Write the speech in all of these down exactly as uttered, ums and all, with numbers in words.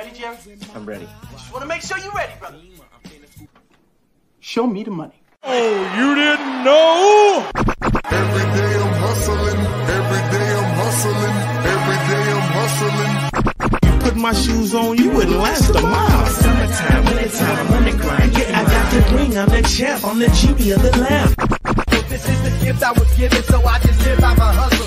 ready, Jerry? I'm ready. I just want to make sure you're ready, brother. Show me the money. Oh, you didn't know? Every day I'm hustling. Every day I'm hustling. Every day I'm hustling. You put my shoes on, you wouldn't last a mile. Summertime, wintertime, I'm on the grind. Yeah, I got the ring, I'm the champ, I'm the genie of the lamp. This is the gift I was given, so I just live by my hustle.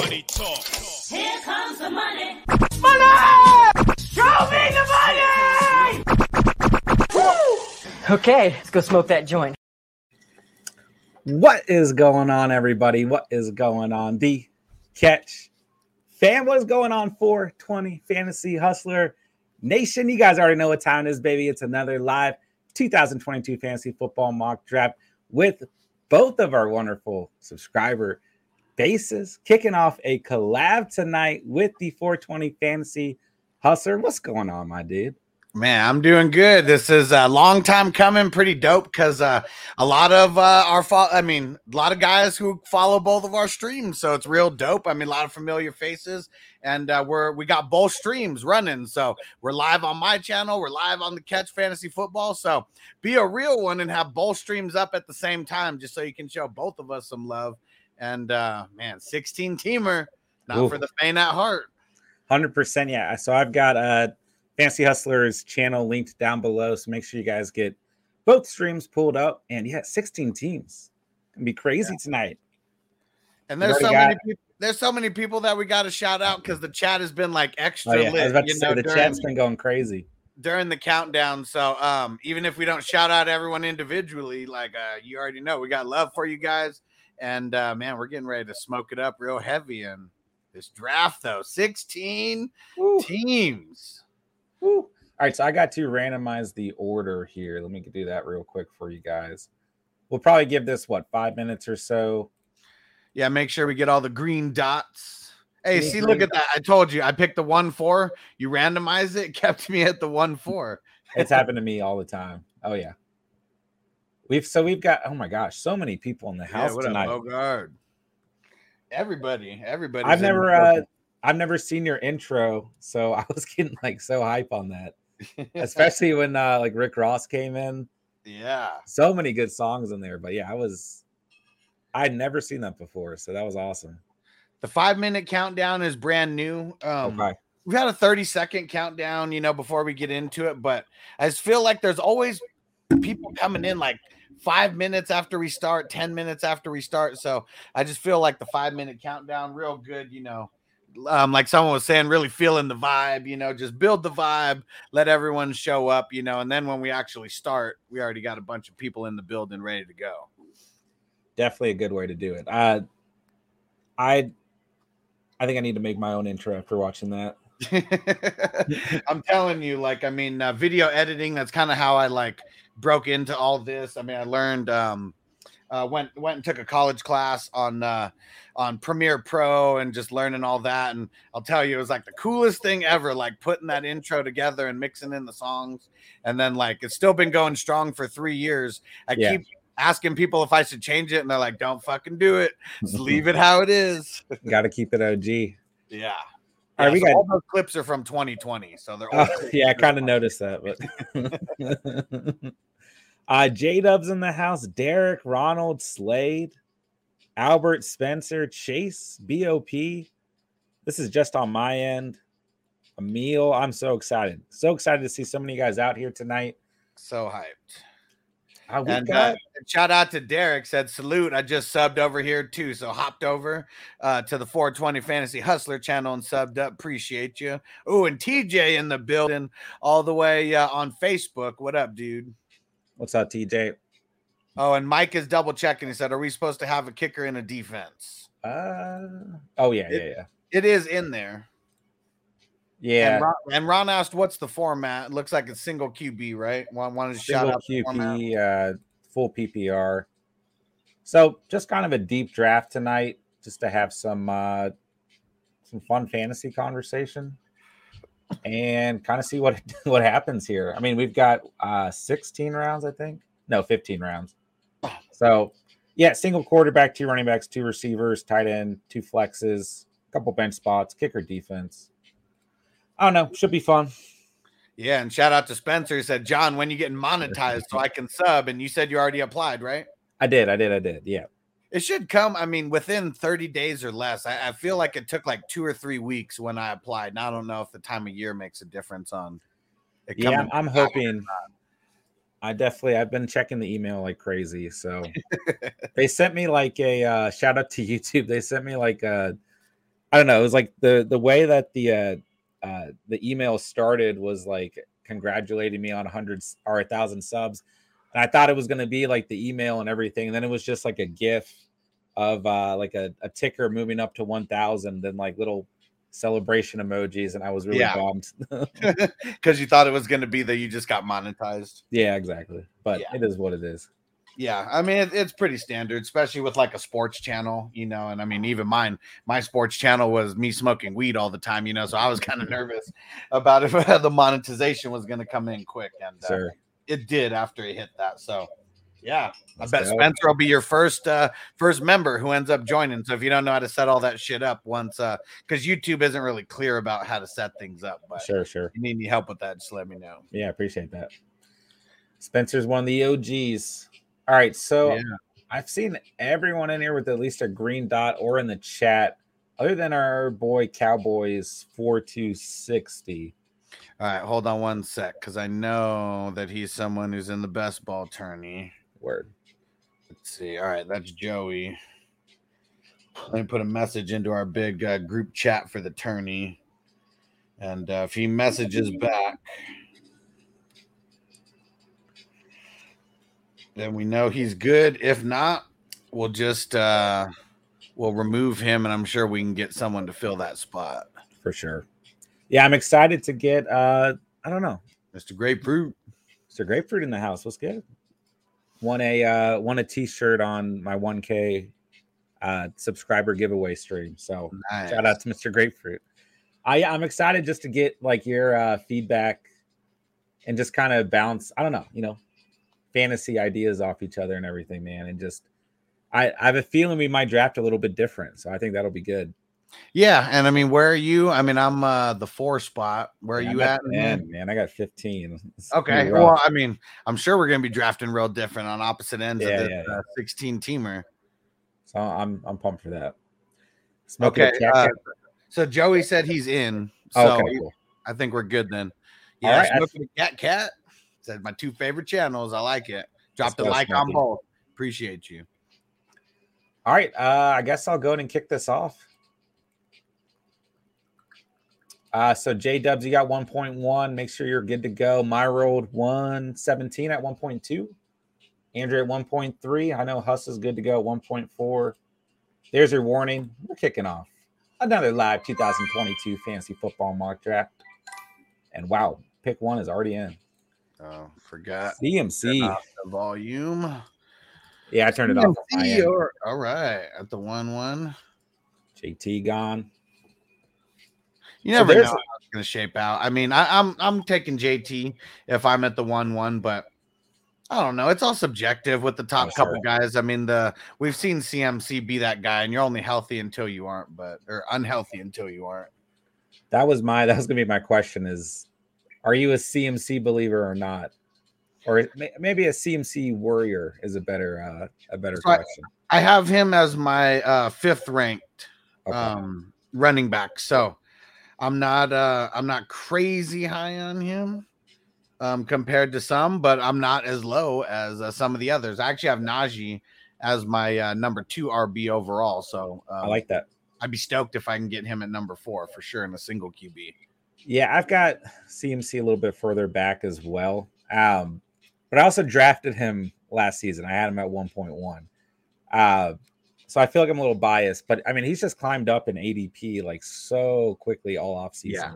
Money talk. Here comes the money. Money! Show me the money! Okay, let's go smoke that joint. What is going on, everybody? What is going on? The Catch Fan, what is going on? four twenty Fantasy Hustler Nation. You guys already know what time it is, baby. It's another live two thousand twenty-two Fantasy Football Mock Draft with both of our wonderful subscriber bases. Kicking off a collab tonight with the four twenty Fantasy Hustler. What's going on, my dude? Man, I'm doing good. This is a long time coming. Pretty dope because uh, a lot of uh, our, fo- I mean, a lot of guys who follow both of our streams. So it's real dope. I mean, a lot of familiar faces, and uh, we're we got both streams running. So we're live on my channel. We're live on the Catch Fantasy Football. So be a real one and have both streams up at the same time, just so you can show both of us some love. And uh, man, sixteen teamer, not Ooh. For the faint at heart. one hundred percent, yeah. So I've got a. Uh... Fantasy Hustlers channel linked down below, so make sure you guys get both streams pulled up. And yeah, sixteen teams, gonna be crazy yeah. tonight. And there's so many people, there's so many people that we got to shout out because the chat has been like extra oh, yeah. lit. I was about to say, know, the during, chat's been going crazy during the countdown. So um, even if we don't shout out everyone individually, like uh, you already know, we got love for you guys. And uh, man, we're getting ready to smoke it up real heavy. And this draft though, sixteen Woo. Teams. Woo. All right, so I got to randomize the order here. Let me do that real quick for you guys. We'll probably give this, what, five minutes or so? Yeah, make sure we get all the green dots. Hey, see, look at that. I told you. I picked the one four. You randomized it. Kept me at the one four. It's happened to me all the time. Oh, yeah. We've So we've got, oh, my gosh, so many people in the house yeah, what tonight. What a Bogard. Everybody. Everybody. I've never... uh I've never seen your intro, so I was getting like so hype on that, especially when uh, like Rick Ross came in. Yeah, so many good songs in there. But yeah, I was, I'd never seen that before, so that was awesome. The five minute countdown is brand new. Um, okay. We've had a thirty second countdown, you know, before we get into it. But I just feel like there's always people coming in like five minutes after we start, ten minutes after we start. So I just feel like the five minute countdown, real good, you know. Um, like someone was saying, really feeling the vibe, you know, just build the vibe, let everyone show up, you know, and then when we actually start, we already got a bunch of people in the building ready to go. Definitely a good way to do it. Uh, I, I think I need to make my own intro after watching that. I'm telling you, like, I mean, uh, video editing, that's kind of how I like broke into all this. I mean, I learned, um, Uh, went went and took a college class on uh, on Premiere Pro and just learning all that. And I'll tell you, it was like the coolest thing ever, like putting that intro together and mixing in the songs. And then like it's still been going strong for three years. I yeah. keep asking people if I should change it, and they're like, "Don't fucking do it. Just leave it how it is." Got to keep it O G. Yeah. All, right, yeah, we so got... all those clips are from twenty twenty, so they're. All oh, yeah, I kind of noticed that, but. Uh, J-Dub's in the house. Derek, Ronald, Slade, Albert, Spencer, Chase, B O P. This is just on my end. Emil, I'm so excited. So excited to see so many guys out here tonight. So hyped. Uh, and got... uh, shout out to Derek. Said salute. I just subbed over here too. So hopped over uh, to the four twenty Fantasy Hustler channel and subbed up. Appreciate you. Oh, and T J in the building all the way uh, on Facebook. What up, dude? What's up, T J? Oh, and Mike is double checking. He said, are we supposed to have a kicker in a defense? Uh, oh, yeah, it, yeah, yeah. It is in there. Yeah. And Ron, and Ron asked, what's the format? It looks like it's single Q B, right? I wanted to single shout out Q B, the format. Uh, full P P R. So just kind of a deep draft tonight, just to have some uh, some fun fantasy conversation and kind of see what what happens here. I mean, we've got uh, sixteen rounds, I think. No, fifteen rounds. So, yeah, single quarterback, two running backs, two receivers, tight end, two flexes, a couple bench spots, kicker, defense. I don't know. Should be fun. Yeah, and shout out to Spencer. He said, John, when you getting monetized so I can sub? And you said you already applied, right? I did. I did. I did. Yeah. It should come, I mean, within thirty days or less. I, I feel like it took like two or three weeks when I applied. And I don't know if the time of year makes a difference on it. Yeah, I'm hoping – I definitely, I've been checking the email like crazy. So they sent me like a uh, shout out to YouTube. They sent me like a, I don't know. It was like the, the way that the, uh, uh, the email started was like congratulating me on a hundred or a thousand subs. And I thought it was going to be like the email and everything. And then it was just like a GIF of uh, like a, a ticker moving up to one thousand, then like little celebration emojis, and I was really yeah. bummed because you thought it was going to be that you just got monetized. Yeah, exactly. But yeah. It is what it is. Yeah, I mean it, it's pretty standard, especially with like a sports channel, you know. And I mean, even mine, my sports channel was me smoking weed all the time, you know. So I was kind of nervous about if the monetization was going to come in quick, and uh, it did after it hit that. So yeah, that's I bet dope. Spencer will be your first uh, first member who ends up joining. So if you don't know how to set all that shit up once, because uh, YouTube isn't really clear about how to set things up. But sure, sure. If you need any help with that, just let me know. Yeah, I appreciate that. Spencer's one of the O Gs. All right, so yeah. I've seen everyone in here with at least a green dot or in the chat, other than our boy Cowboys forty-two sixty. All right, hold on one sec, because I know that he's someone who's in the best ball tourney. Word. Let's see. All right, that's Joey. Let me put a message into our big uh, group chat for the tourney, and uh, if he messages back, then we know he's good. If not, we'll just uh, we'll remove him, and I'm sure we can get someone to fill that spot for sure. Yeah, I'm excited to get. Uh, I don't know, Mister Grapefruit. Mister Grapefruit in the house. Let's get it. Won a uh, won a T-shirt on my one K uh, subscriber giveaway stream. So nice. Shout out to Mister Grapefruit. I I'm excited just to get like your uh, feedback and just kind of bounce. I don't know, you know, fantasy ideas off each other and everything, man. And just I, I have a feeling we might draft a little bit different. So I think that'll be good. Yeah, and I mean, where are you? I mean, I'm uh, the four spot. Where yeah, are you at? Man, man, I got fifteen. It's okay, well, I mean, I'm sure we're gonna be drafting real different on opposite ends yeah, of the yeah, uh, yeah. sixteen teamer. So I'm I'm pumped for that. Smoking okay, uh, so Joey said he's in. So oh, okay, cool. I think we're good then. Yeah, right, Smoking I... Cat Cat said my two favorite channels. I like it. Drop the like smoking on both. Appreciate you. All right, uh, I guess I'll go ahead and kick this off. Uh, so J-Dubs, you got one point one. Make sure you're good to go. My rolled one seventeen at one point two. Andrew at one point three. I know Huss is good to go at one point four. There's your warning. We're kicking off another live two thousand twenty-two fantasy football mock draft. And wow, pick one is already in. Oh, forgot. C M C. Volume. Yeah, I turned it off. Or, all right. At the one one. J T gone. You never so know how it's going to shape out. I mean, I, I'm I'm taking J T if I'm at the one one, but I don't know. It's all subjective with the top oh, couple sure. guys. I mean, the we've seen C M C be that guy, and you're only healthy until you aren't, but or unhealthy until you aren't. That was my that was going to be my question: is are you a C M C believer or not, or maybe a C M C warrior is a better uh, a better so question. I, I have him as my uh, fifth ranked okay. um, running back, so. I'm not uh, I'm not crazy high on him um, compared to some, but I'm not as low as uh, some of the others. I actually have Najee as my uh, number two R B overall. So um, I like that. I'd be stoked if I can get him at number four for sure in a single Q B. Yeah, I've got C M C a little bit further back as well. Um, but I also drafted him last season. I had him at one point one. Uh, so I feel like I'm a little biased, but I mean, he's just climbed up in A D P like so quickly all offseason. Yeah.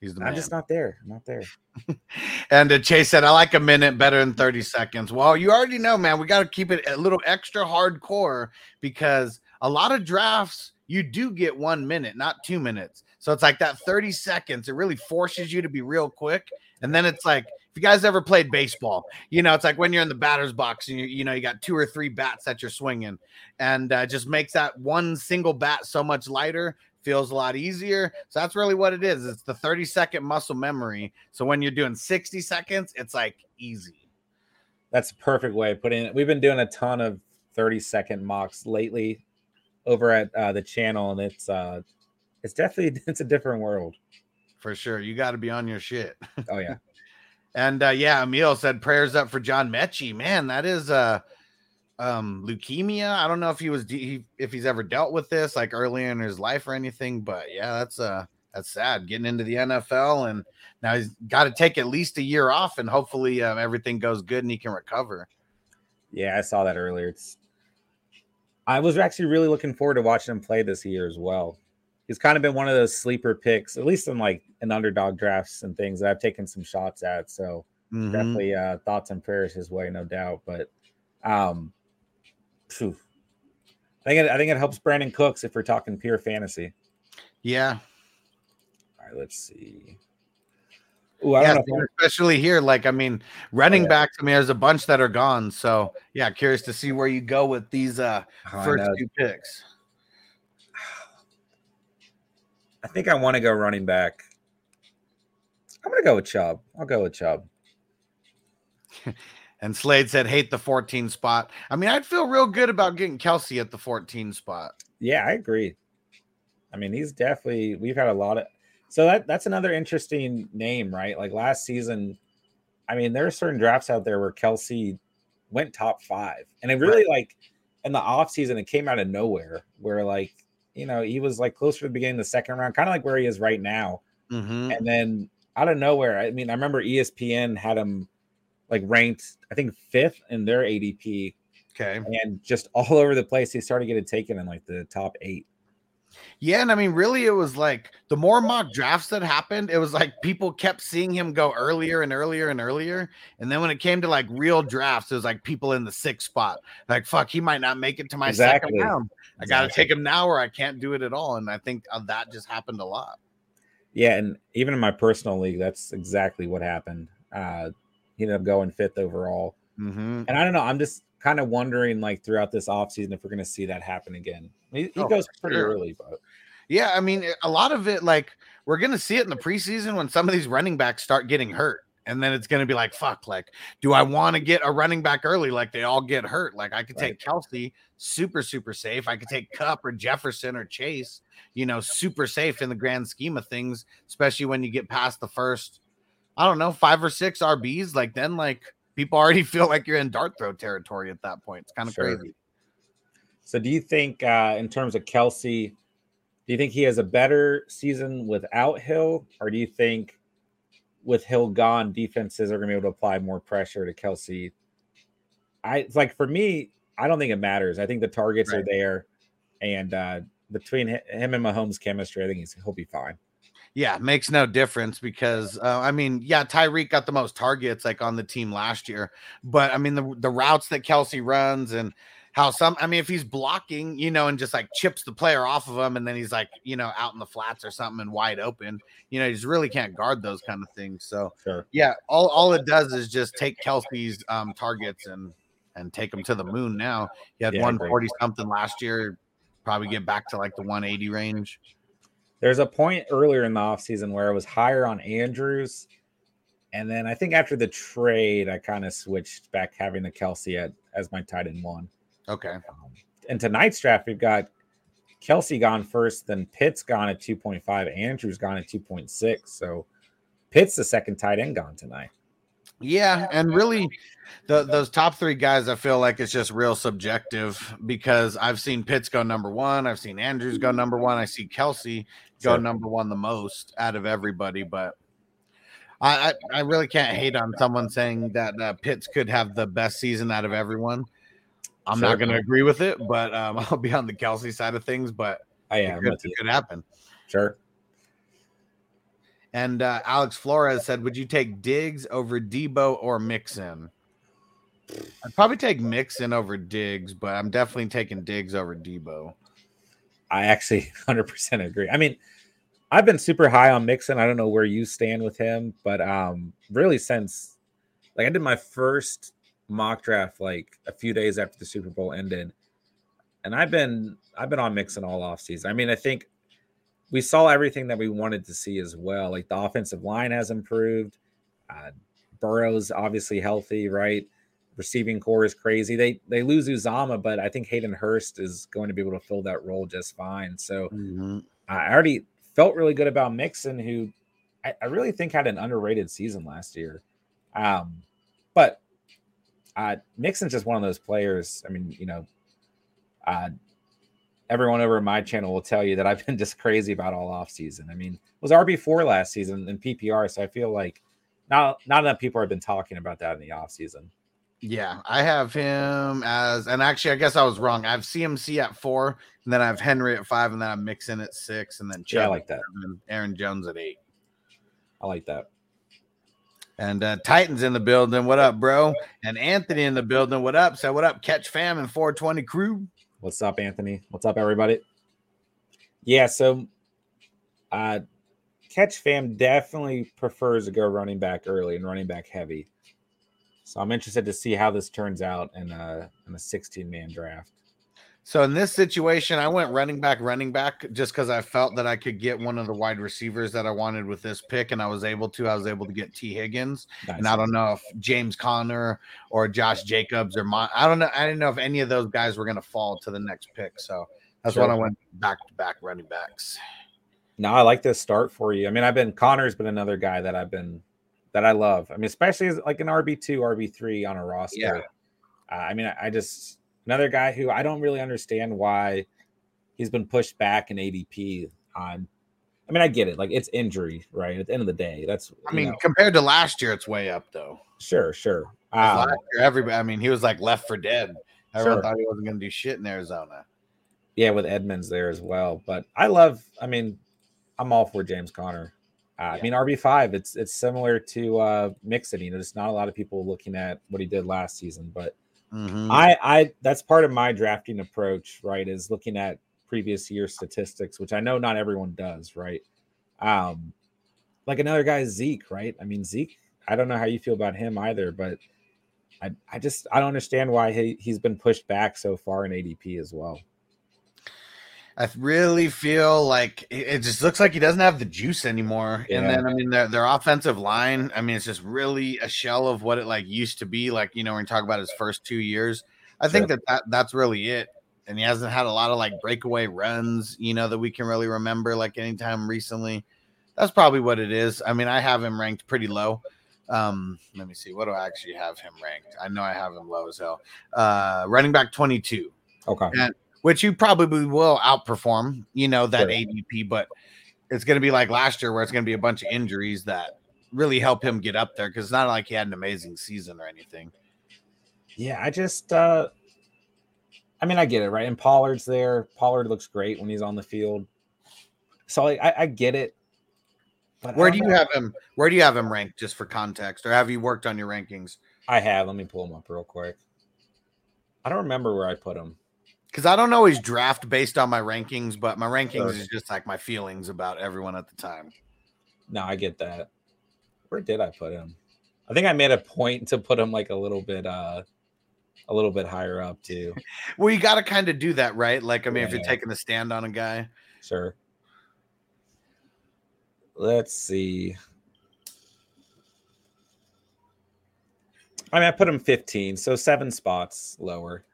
He's the man. I'm just not there. I'm not there. And uh, Chase said, I like a minute better than thirty seconds. Well, you already know, man, we got to keep it a little extra hardcore because a lot of drafts, you do get one minute, not two minutes. So it's like that thirty seconds. It really forces you to be real quick. And then it's like, if you guys ever played baseball, you know, it's like when you're in the batter's box and you, you know, you got two or three bats that you're swinging, and uh, just makes that one single bat so much lighter, feels a lot easier. So that's really what it is. It's the thirty second muscle memory. So when you're doing sixty seconds, it's like easy. That's a perfect way of putting it. We've been doing a ton of thirty second mocks lately over at uh, the channel, and it's, uh, It's definitely, it's a different world. For sure. You got to be on your shit. Oh, yeah. And, uh, yeah, Emil said prayers up for John Mechie. Man, that is uh, um, leukemia. I don't know if he was, de- if he's ever dealt with this like earlier in his life or anything. But, yeah, that's uh, that's sad. Getting into the N F L. And now he's got to take at least a year off. And hopefully um, everything goes good and he can recover. Yeah, I saw that earlier. It's. I was actually really looking forward to watching him play this year as well. He's kind of been one of those sleeper picks, at least in like an underdog drafts and things that I've taken some shots at. So mm-hmm. definitely uh, thoughts and prayers his way, no doubt. But um, phew. I think it, I think it helps Brandon Cooks if we're talking pure fantasy. Yeah. All right, let's see. Ooh, I yeah, don't know if especially I... here, like I mean, running oh, yeah. backs. I mean, there's a bunch that are gone. So yeah, curious to see where you go with these uh, oh, first two picks. I think I want to go running back. I'm going to go with Chubb. I'll go with Chubb. And Slade said, hate the fourteen spot. I mean, I'd feel real good about getting Kelsey at the fourteen spot. Yeah, I agree. I mean, he's definitely, we've had a lot of, so that that's another interesting name, right? Like last season, I mean, there are certain drafts out there where Kelsey went top five. And it really right. like in the offseason, it came out of nowhere where like, you know, he was like closer to the beginning of the second round, kind of like where he is right now. Mm-hmm. And then out of nowhere, I mean, I remember E S P N had him like ranked, I think, fifth in their A D P. Okay. And just all over the place, he started getting taken in like the top eight. Yeah. And I mean, really, it was like the more mock drafts that happened, it was like people kept seeing him go earlier and earlier and earlier. And then when it came to like real drafts, it was like people in the sixth spot, like, fuck, he might not make it to my exactly. second round. I got to exactly. take him now or I can't do it at all. And I think that just happened a lot. Yeah. And even in my personal league, that's exactly what happened. Uh, he ended up going fifth overall. Mm-hmm. And I don't know. I'm just kind of wondering like throughout this offseason if we're going to see that happen again. He, he oh, goes pretty sure. early, but yeah, I mean, a lot of it, like we're going to see it in the preseason when some of these running backs start getting hurt. And then it's going to be like, fuck, like, do I want to get a running back early? Like they all get hurt. Like I could right. take Kelsey super, super safe. I could take Cup or Jefferson or Chase, you know, super safe in the grand scheme of things, especially when you get past the first, I don't know, five or six R Bs. Like then like people already feel like you're in dart throw territory at that point. It's kind of sure. crazy. So do you think uh, in terms of Kelsey, do you think he has a better season without Hill, or do you think with Hill gone, defenses are going to be able to apply more pressure to Kelsey? I it's like for me, I don't think it matters. I think the targets right. are there, and uh, between him and Mahomes' chemistry, I think he's, he'll be fine. Yeah, makes no difference because uh, I mean, yeah, Tyreek got the most targets like on the team last year, but I mean the the routes that Kelsey runs and how some, I mean, if he's blocking, you know, and just like chips the player off of him and then he's like, you know, out in the flats or something and wide open, you know, you just really can't guard those kind of things. So sure. yeah, all, all it does is just take Kelsey's um, targets and, and take them to the moon. Now he had yeah, one forty something last year, probably get back to like the one eighty range. There's a point earlier in the offseason where it was higher on Andrews. And then I think after the trade, I kind of switched back having the Kelsey at, as my tight end one. Okay. Um, and tonight's draft, we've got Kelsey gone first, then Pitts gone at two point five, Andrews gone at two point six. So Pitts the second tight end gone tonight. Yeah, and really the, those top three guys, I feel like it's just real subjective because I've seen Pitts go number one. I've seen Andrews go number one. I see Kelsey go sure. number one the most out of everybody, but I, I really can't hate on someone saying that uh, Pitts could have the best season out of everyone. I'm so, not going to agree with it, but um, I'll be on the Kelsey side of things, but I am. It could, it could happen. Sure. And uh, Alex Flores said, would you take Diggs over Debo or Mixon? I'd probably take Mixon over Diggs, but I'm definitely taking Diggs over Debo. I actually one hundred percent agree. I mean, I've been super high on Mixon. I don't know where you stand with him, but um, really since like I did my first mock draft like a few days after the Super Bowl ended, and I've been I've been on Mixon all offseason. I mean, I think we saw everything that we wanted to see as well. Like the offensive line has improved. Uh, Burrow's obviously healthy, right? Receiving core is crazy. They they lose Uzama, but I think Hayden Hurst is going to be able to fill that role just fine. So mm-hmm. I already felt really good about Mixon, who I, I really think had an underrated season last year. Um, but uh, Mixon's just one of those players. I mean, you know, uh, everyone over my channel will tell you that I've been just crazy about all offseason. I mean, it was R B four last season in P P R, so I feel like not, not enough people have been talking about that in the offseason. Yeah, I have him as, and actually, I guess I was wrong. I have C M C at four, and then I have Henry at five, and then I'm Mixon at six, and then Chad yeah, I like that. And Aaron Jones at eight. I like that. And uh, Titan's in the building. What up, bro? And Anthony in the building. What up? So what up, Catch Fam and four twenty crew? What's up, Anthony? What's up, everybody? Yeah, so uh, Catch Fam definitely prefers to go running back early and running back heavy. So I'm interested to see how this turns out in a in a sixteen-man draft. So in this situation, I went running back, running back, just because I felt that I could get one of the wide receivers that I wanted with this pick, and I was able to. I was able to get T. Higgins, nice. And I don't know if James Conner or Josh Jacobs or Mon- I don't know. I didn't know if any of those guys were going to fall to the next pick, so that's sure. When I went back-to-back running backs. No, I like this start for you. I mean, I've been Conner's been another guy that I've been. That I love. I mean, especially as like an R B two, R B three on a roster. Yeah. Uh, I mean, I, I just another guy who I don't really understand why he's been pushed back in A D P on. I mean, I get it. Like it's injury, right? At the end of the day, that's. I mean, know. Compared to last year, it's way up though. Sure, sure. Um, last year, everybody. I mean, he was like left for dead. Everyone sure. thought he wasn't going to do shit in Arizona. Yeah, with Edmonds there as well. But I love. I mean, I'm all for James Conner. Uh, yeah. I mean, R B five, it's it's similar to uh, Mixon. You know, there's not a lot of people looking at what he did last season, but mm-hmm. I, I that's part of my drafting approach, right, is looking at previous year statistics, which I know not everyone does, right? Um, like another guy is Zeke, right? I mean, Zeke, I don't know how you feel about him either, but I, I just I don't understand why he, he's been pushed back so far in A D P as well. I really feel like it just looks like he doesn't have the juice anymore. Yeah. And then, I mean, their, their offensive line, I mean, it's just really a shell of what it like used to be. Like, you know, when you talk about his first two years, I sure. think that, that that's really it. And he hasn't had a lot of like breakaway runs, you know, that we can really remember like anytime recently. That's probably what it is. I mean, I have him ranked pretty low. Um, let me see. What do I actually have him ranked? I know I have him low as hell. Uh, running back twenty-two. Okay. And, which you probably will outperform, you know, that sure. A D P, but it's going to be like last year where it's going to be a bunch of injuries that really help him get up there because it's not like he had an amazing season or anything. Yeah, I just uh, – I mean, I get it, right? And Pollard's there. Pollard looks great when he's on the field. So, like, I, I get it. But where do you know. have him – where do you have him ranked just for context, or have you worked on your rankings? I have. Let me pull him up real quick. I don't remember where I put him. Because I don't always draft based on my rankings, but my rankings is just like my feelings about everyone at the time. No, I get that. Where did I put him? I think I made a point to put him like a little bit, uh, a little bit higher up too. Well, you got to kind of do that, right? Like, I mean, yeah. if you're taking a stand on a guy. Sure. Let's see. I mean, I put him fifteen, so seven spots lower.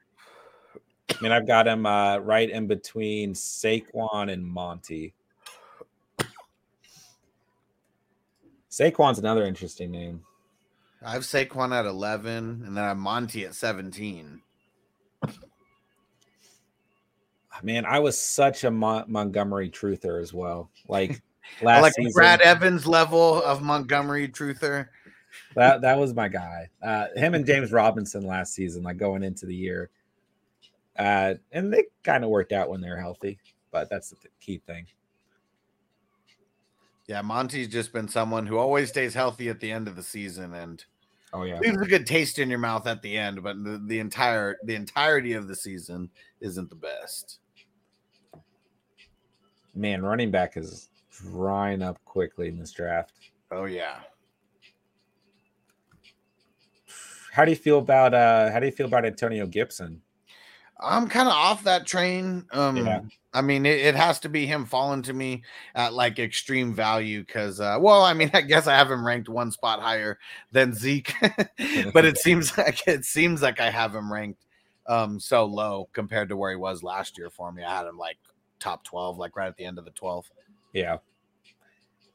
I mean, I've got him uh, right in between Saquon and Monty. Saquon's another interesting name. I have Saquon at eleven, and then I have Monty at seventeen. Man, I was such a Mon- Montgomery truther as well. Like, last like season. Brad Evans level of Montgomery truther. That that was my guy. Uh, him and James Robinson last season, like going into the year. Uh, and they kind of worked out when they're healthy, but that's the th- key thing. Yeah, Monty's just been someone who always stays healthy at the end of the season, and oh yeah, leaves a good taste in your mouth at the end. But the, the entire the entirety of the season isn't the best. Man, running back is drying up quickly in this draft. Oh yeah. How do you feel about uh, how do you feel about Antonio Gibson? I'm kind of off that train. Um, yeah. I mean, it, it has to be him falling to me at like extreme value because, uh, well, I mean, I guess I have him ranked one spot higher than Zeke, but it seems like it seems like I have him ranked um, so low compared to where he was last year for me. I had him like top twelve, like right at the end of the twelfth. Yeah.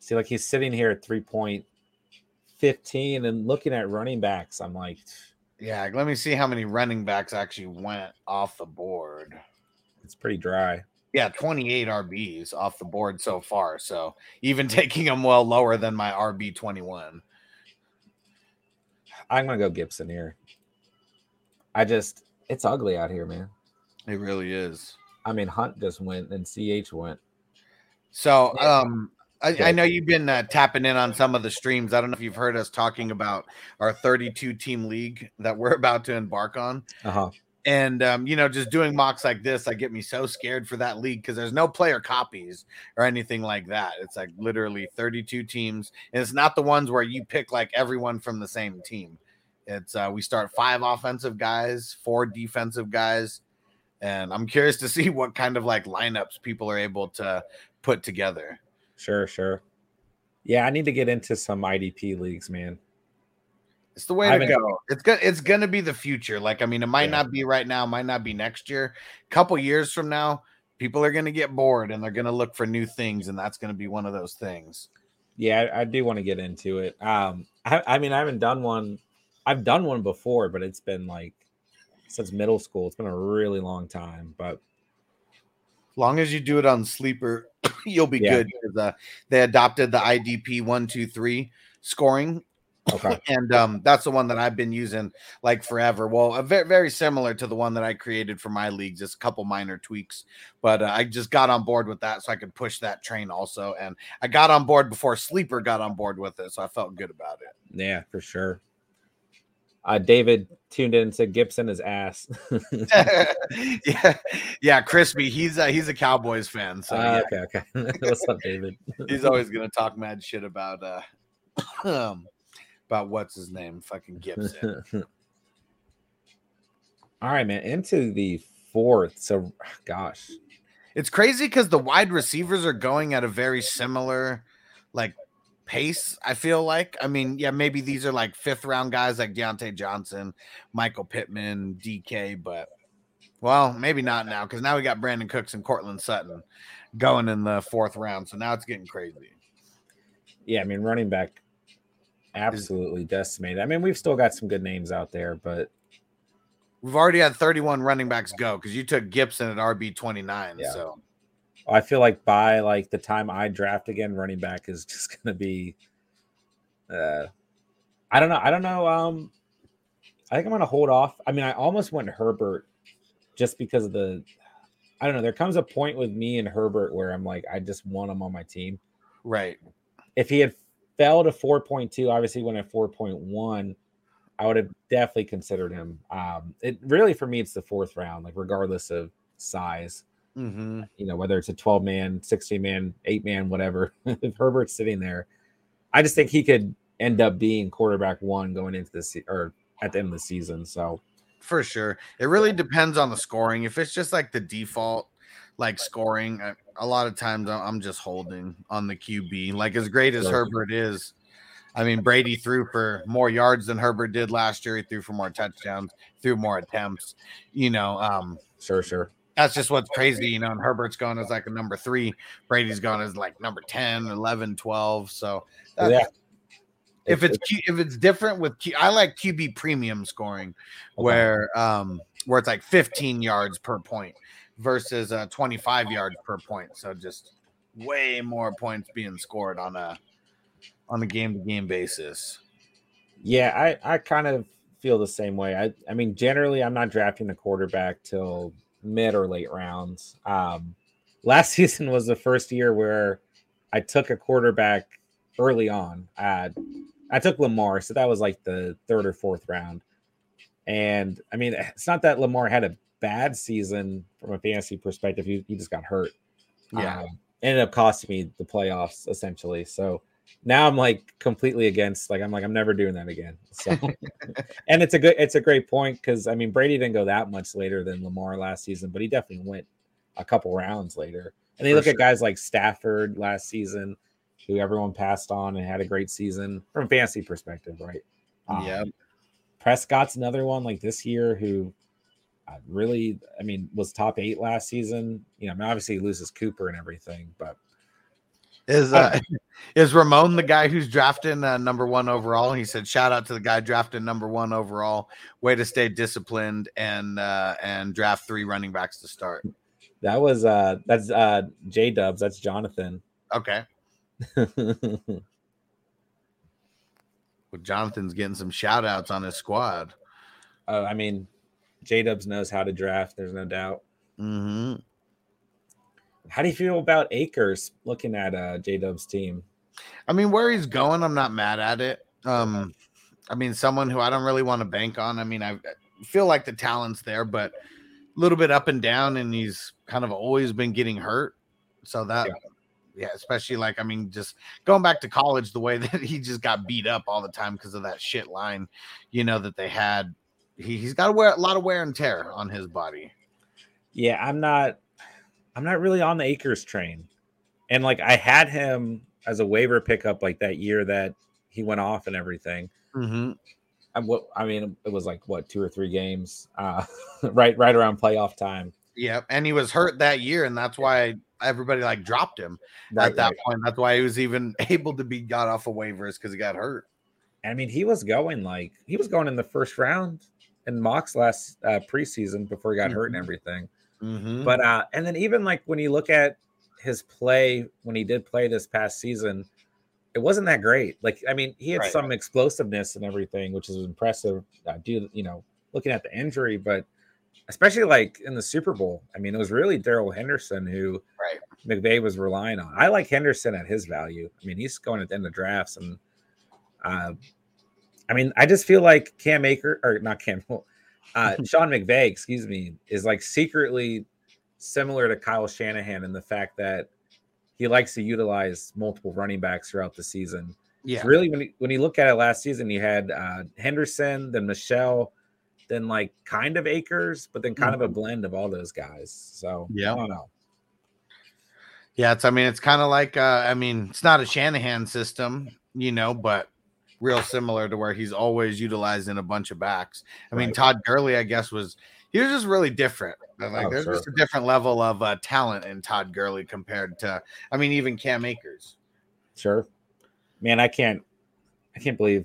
See, like he's sitting here at three point one five and looking at running backs, I'm like, yeah, let me see how many running backs actually went off the board. It's pretty dry. Yeah, twenty-eight R Bs off the board so far. So even taking them well lower than my R B twenty-one. I'm going to go Gibson here. I just, it's ugly out here, man. It really is. I mean, Hunt just went and C H went. So, yeah. um, I, I know you've been uh, tapping in on some of the streams. I don't know if you've heard us talking about our thirty-two team league that we're about to embark on. Uh-huh. And, um, you know, just doing mocks like this, I get me so scared for that league because there's no player copies or anything like that. It's like literally thirty-two teams. And it's not the ones where you pick like everyone from the same team. It's uh, we start five offensive guys, four defensive guys. And I'm curious to see what kind of like lineups people are able to put together. Sure, sure. Yeah, I need to get into some I D P leagues, man. It's the way I to mean, go. It's good. It's gonna be the future. Like, I mean, it might yeah. not be right now, might not be next year. A couple years from now, people are gonna get bored and they're gonna look for new things, and that's gonna be one of those things. Yeah, I, I do want to get into it. Um, I, I mean, I haven't done one. I've done one before, but it's been like since middle school. It's been a really long time, but. Long as you do it on Sleeper, you'll be yeah. good. The, they adopted the I D P one, two, three scoring. Okay. And um, that's the one that I've been using like forever. Well, a very, very similar to the one that I created for my league, just a couple minor tweaks. But uh, I just got on board with that so I could push that train also. And I got on board before Sleeper got on board with it. So I felt good about it. Yeah, for sure. Uh, David tuned in and said Gibson is ass. yeah, yeah, crispy. He's a, he's a Cowboys fan. So uh, yeah. okay, okay. What's up, David? He's always gonna talk mad shit about uh, um, about what's his name, fucking Gibson. All right, man. Into the fourth. So, gosh, it's crazy because the wide receivers are going at a very similar, like. pace, I feel like. I mean, yeah, maybe these are like fifth round guys like Deontay Johnson, Michael Pittman, D K, but well, maybe not now because now we got Brandon Cooks and Cortland Sutton going in the fourth round. So now it's getting crazy. Yeah, I mean, running back absolutely decimated. I mean, we've still got some good names out there, but we've already had thirty-one running backs go because you took Gibson at R B twenty-nine. Yeah. So I feel like by like the time I draft again, running back is just going to be, uh, I don't know. I don't know. Um, I think I'm going to hold off. I mean, I almost went Herbert just because of the, I don't know. There comes a point with me and Herbert where I'm like, I just want him on my team. Right. If he had fell to four point two, obviously went at four point one, I would have definitely considered him. Um, it really, for me, it's the fourth round, like regardless of size. Mm-hmm. You know, whether it's a twelve-man, sixteen-man, eight-man, whatever. If Herbert's sitting there, I just think he could end up being quarterback one going into the se- or at the end of the season. So, for sure, it really depends on the scoring. If it's just like the default, like scoring, I, a lot of times I'm just holding on the Q B. Like as great as Herbert is, I mean, Brady threw for more yards than Herbert did last year. He threw for more touchdowns, threw more attempts. You know, um, sure, sure. That's just what's crazy, you know, and Herbert's gone as like a number three. Brady's gone as like number ten, eleven, twelve. So that's, yeah. if it's if it's different with Q, I like Q B premium scoring where um where it's like fifteen yards per point versus uh, twenty-five yards per point. So just way more points being scored on a on a game to game basis. Yeah, I, I kind of feel the same way. I, I mean, generally, I'm not drafting the quarterback till mid or late rounds. Um, last season was the first year where I took a quarterback early on. I, I took Lamar, so that was like the third or fourth round. And, I mean, it's not that Lamar had a bad season from a fantasy perspective. He, he just got hurt. Yeah. Um, ended up costing me the playoffs, essentially. So now I'm like completely against, like, I'm like, I'm never doing that again. So, and it's a good, it's a great point. Cause I mean, Brady didn't go that much later than Lamar last season, but he definitely went a couple rounds later. And they For look sure. at guys like Stafford last season, who everyone passed on and had a great season from a fantasy perspective. Right. Um, yeah. Prescott's another one like this year who I really, I mean, was top eight last season. You know, I mean, obviously he loses Cooper and everything, but. Is uh, is Ramon the guy who's drafting uh, number one overall? He said, "Shout out to the guy drafting number one overall. Way to stay disciplined and uh, and draft three running backs to start." That was uh, that's uh, J Dubs. That's Jonathan. Okay. Well, Jonathan's getting some shout outs on his squad. Oh, I mean, J Dubs knows how to draft. There's no doubt. Mm-hmm. How do you feel about Akers looking at uh, J-Dub's team? I mean, where he's going, I'm not mad at it. Um, I mean, someone who I don't really want to bank on. I mean, I feel like the talent's there, but a little bit up and down, and he's kind of always been getting hurt. So that, yeah, yeah especially like, I mean, just going back to college, the way that he just got beat up all the time because of that shit line, you know, that they had. He, he's got to wear a lot of wear and tear on his body. Yeah, I'm not... I'm not really on the Akers train. And like I had him as a waiver pickup like that year that he went off and everything. Mm-hmm. I, what, I mean, it was like what, two or three games, uh, right, right around playoff time. Yeah. And he was hurt that year. And that's why everybody like dropped him right, at that right. point. That's why he was even able to be got off of waivers. Cause he got hurt. I mean, he was going like, he was going in the first round in mocks last uh, preseason before he got mm-hmm. hurt and everything. Mm-hmm. But uh, and then even like when you look at his play when he did play this past season, it wasn't that great. Like I mean, he had right. some explosiveness and everything, which is impressive. Uh, due, you know, looking at the injury, but especially like in the Super Bowl, I mean, it was really Darrell Henderson who right. McVay was relying on. I like Henderson at his value. I mean, he's going at the end of drafts, and uh, I mean, I just feel like Cam Akers or not Cam. Uh, Sean McVay, excuse me, is like secretly similar to Kyle Shanahan in the fact that he likes to utilize multiple running backs throughout the season. Yeah, so really, when you, when you look at it last season, you had uh, Henderson, then Michelle, then like kind of Akers, but then kind mm-hmm. of a blend of all those guys. So yeah, I don't know. Yeah, it's I mean, it's kind of like uh, I mean, it's not a Shanahan system, you know, but. Real similar to where he's always utilizing a bunch of backs. I mean, right. Todd Gurley, I guess, was he was just really different. Like, oh, there's sure. just a different level of uh, talent in Todd Gurley compared to, I mean, even Cam Akers. Sure, man, I can't, I can't believe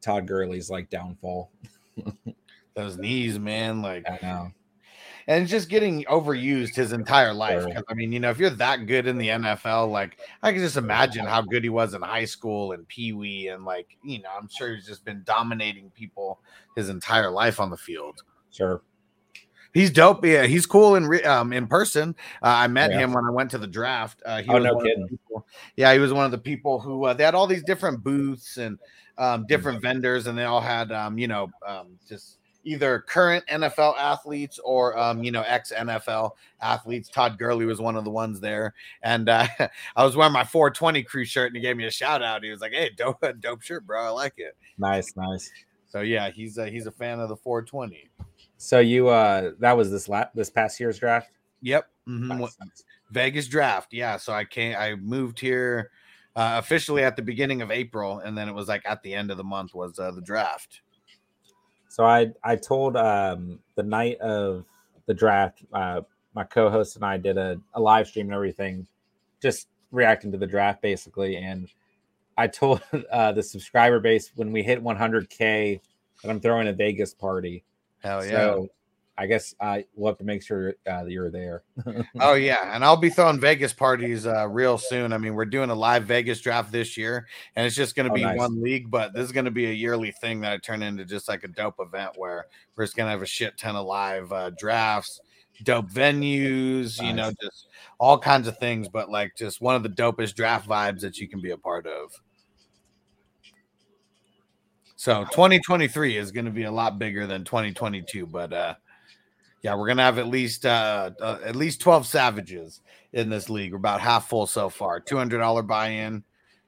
Todd Gurley's like downfall. Those knees, man, like I know. And just getting overused his entire life. Because I mean, you know, if you're that good in the N F L, like I can just imagine how good he was in high school and Pee Wee, and like you know, I'm sure he's just been dominating people his entire life on the field. Sure, he's dope. Yeah, he's cool in re- um in person. Uh, I met yeah. him when I went to the draft. Uh, he oh was no one kidding. Of the people, yeah, he was one of the people who uh, they had all these different booths and um, different mm-hmm. vendors, and they all had um you know um just. Either current N F L athletes or, um, you know, ex-N F L athletes. Todd Gurley was one of the ones there. And uh, I was wearing my four twenty crew shirt, and he gave me a shout-out. He was like, hey, dope, dope shirt, bro. I like it. Nice, nice. So, yeah, he's a, he's a fan of the four twenty. So, you uh, – that was this la- this past year's draft? Yep. Mm-hmm. Nice. Vegas draft, yeah. So, I came, I moved here uh, officially at the beginning of April, and then it was like at the end of the month was uh, the draft. So I I told um, the night of the draft, uh, my co-host and I did a, a live stream and everything, just reacting to the draft basically. And I told uh, the subscriber base when we hit one hundred K that I'm throwing a Vegas party. Hell yeah! So I guess I uh, we'll have to make sure uh, that you're there. Oh, yeah. And I'll be throwing Vegas parties uh, real soon. I mean, we're doing a live Vegas draft this year, and it's just going to oh, be nice. one league, but this is going to be a yearly thing that I turn into just like a dope event where we're just going to have a shit ton of live uh, drafts, dope venues, nice. you know, just all kinds of things, but like just one of the dopest draft vibes that you can be a part of. So twenty twenty-three is going to be a lot bigger than twenty twenty-two, but uh, yeah, we're going to have at least uh, uh, at least twelve savages in this league. We're about half full so far. two hundred dollars buy-in,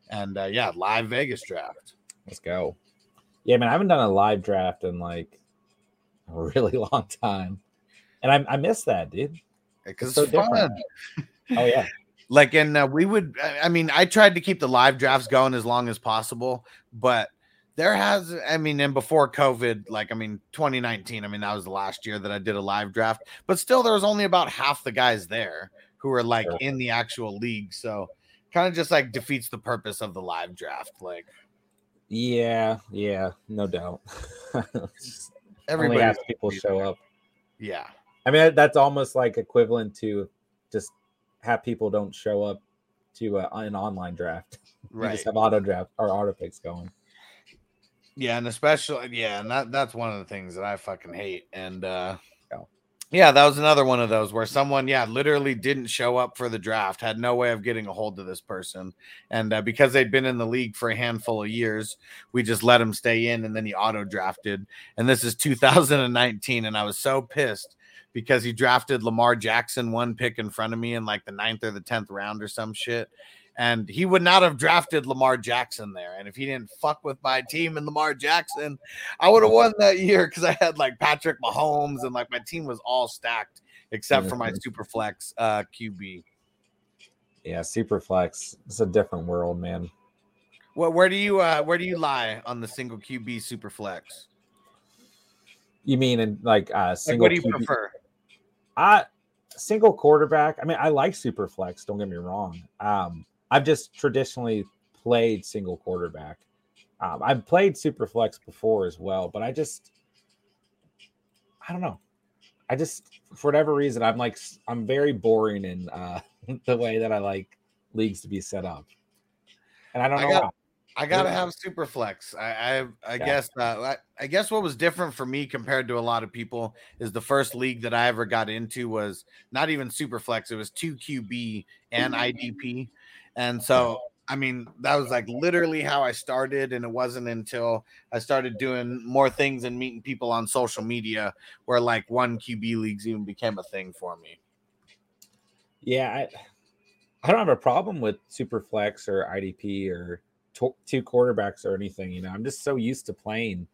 and uh, yeah, live Vegas draft. Let's go. Yeah, man, I haven't done a live draft in like a really long time, and I, I miss that, dude. Because it's so it's different. Fun. Oh yeah. Like, and uh, we would. I mean, I tried to keep the live drafts going as long as possible, but. There has, I mean, and before COVID, like, I mean, twenty nineteen, I mean, that was the last year that I did a live draft, but still there was only about half the guys there who were like sure. in the actual league. So kind of just like defeats the purpose of the live draft. Like, yeah, yeah, no doubt. Everybody only half people show there. up. Yeah. I mean, that's almost like equivalent to just half people don't show up to a, an online draft. Right. You just have auto draft or auto picks going. Yeah, and especially, yeah, and that, that's one of the things that I fucking hate. And, uh, yeah, that was another one of those where someone, yeah, literally didn't show up for the draft, had no way of getting a hold of this person. And uh, because they'd been in the league for a handful of years, we just let him stay in, and then he auto-drafted. And this is two thousand nineteen, and I was so pissed because he drafted Lamar Jackson one pick in front of me in, like, the ninth or the tenth round or some shit. And he would not have drafted Lamar Jackson there. And if he didn't fuck with my team and Lamar Jackson, I would have won that year because I had, like, Patrick Mahomes and, like, my team was all stacked except for my Superflex uh, Q B. Yeah, Superflex. It's a different world, man. Well, where do you uh, where do you lie on the single Q B Superflex? You mean in, like, uh, single like what do you Q B? Prefer? I, single quarterback. I mean, I like Superflex. Don't get me wrong. Um I've just traditionally played single quarterback. Um, I've played Superflex before as well, but I just, I don't know. I just, for whatever reason, I'm like, I'm very boring in uh, the way that I like leagues to be set up. And I don't know. I gotta, I gotta have Superflex. I, I, I yeah. guess, uh, I, I guess what was different for me compared to a lot of people is the first league that I ever got into was not even Superflex. It was two Q B and I D P. And so, I mean, that was like literally how I started. And it wasn't until I started doing more things and meeting people on social media where like one Q B leagues even became a thing for me. Yeah. I, I don't have a problem with Superflex or I D P or to, two quarterbacks or anything. You know, I'm just so used to playing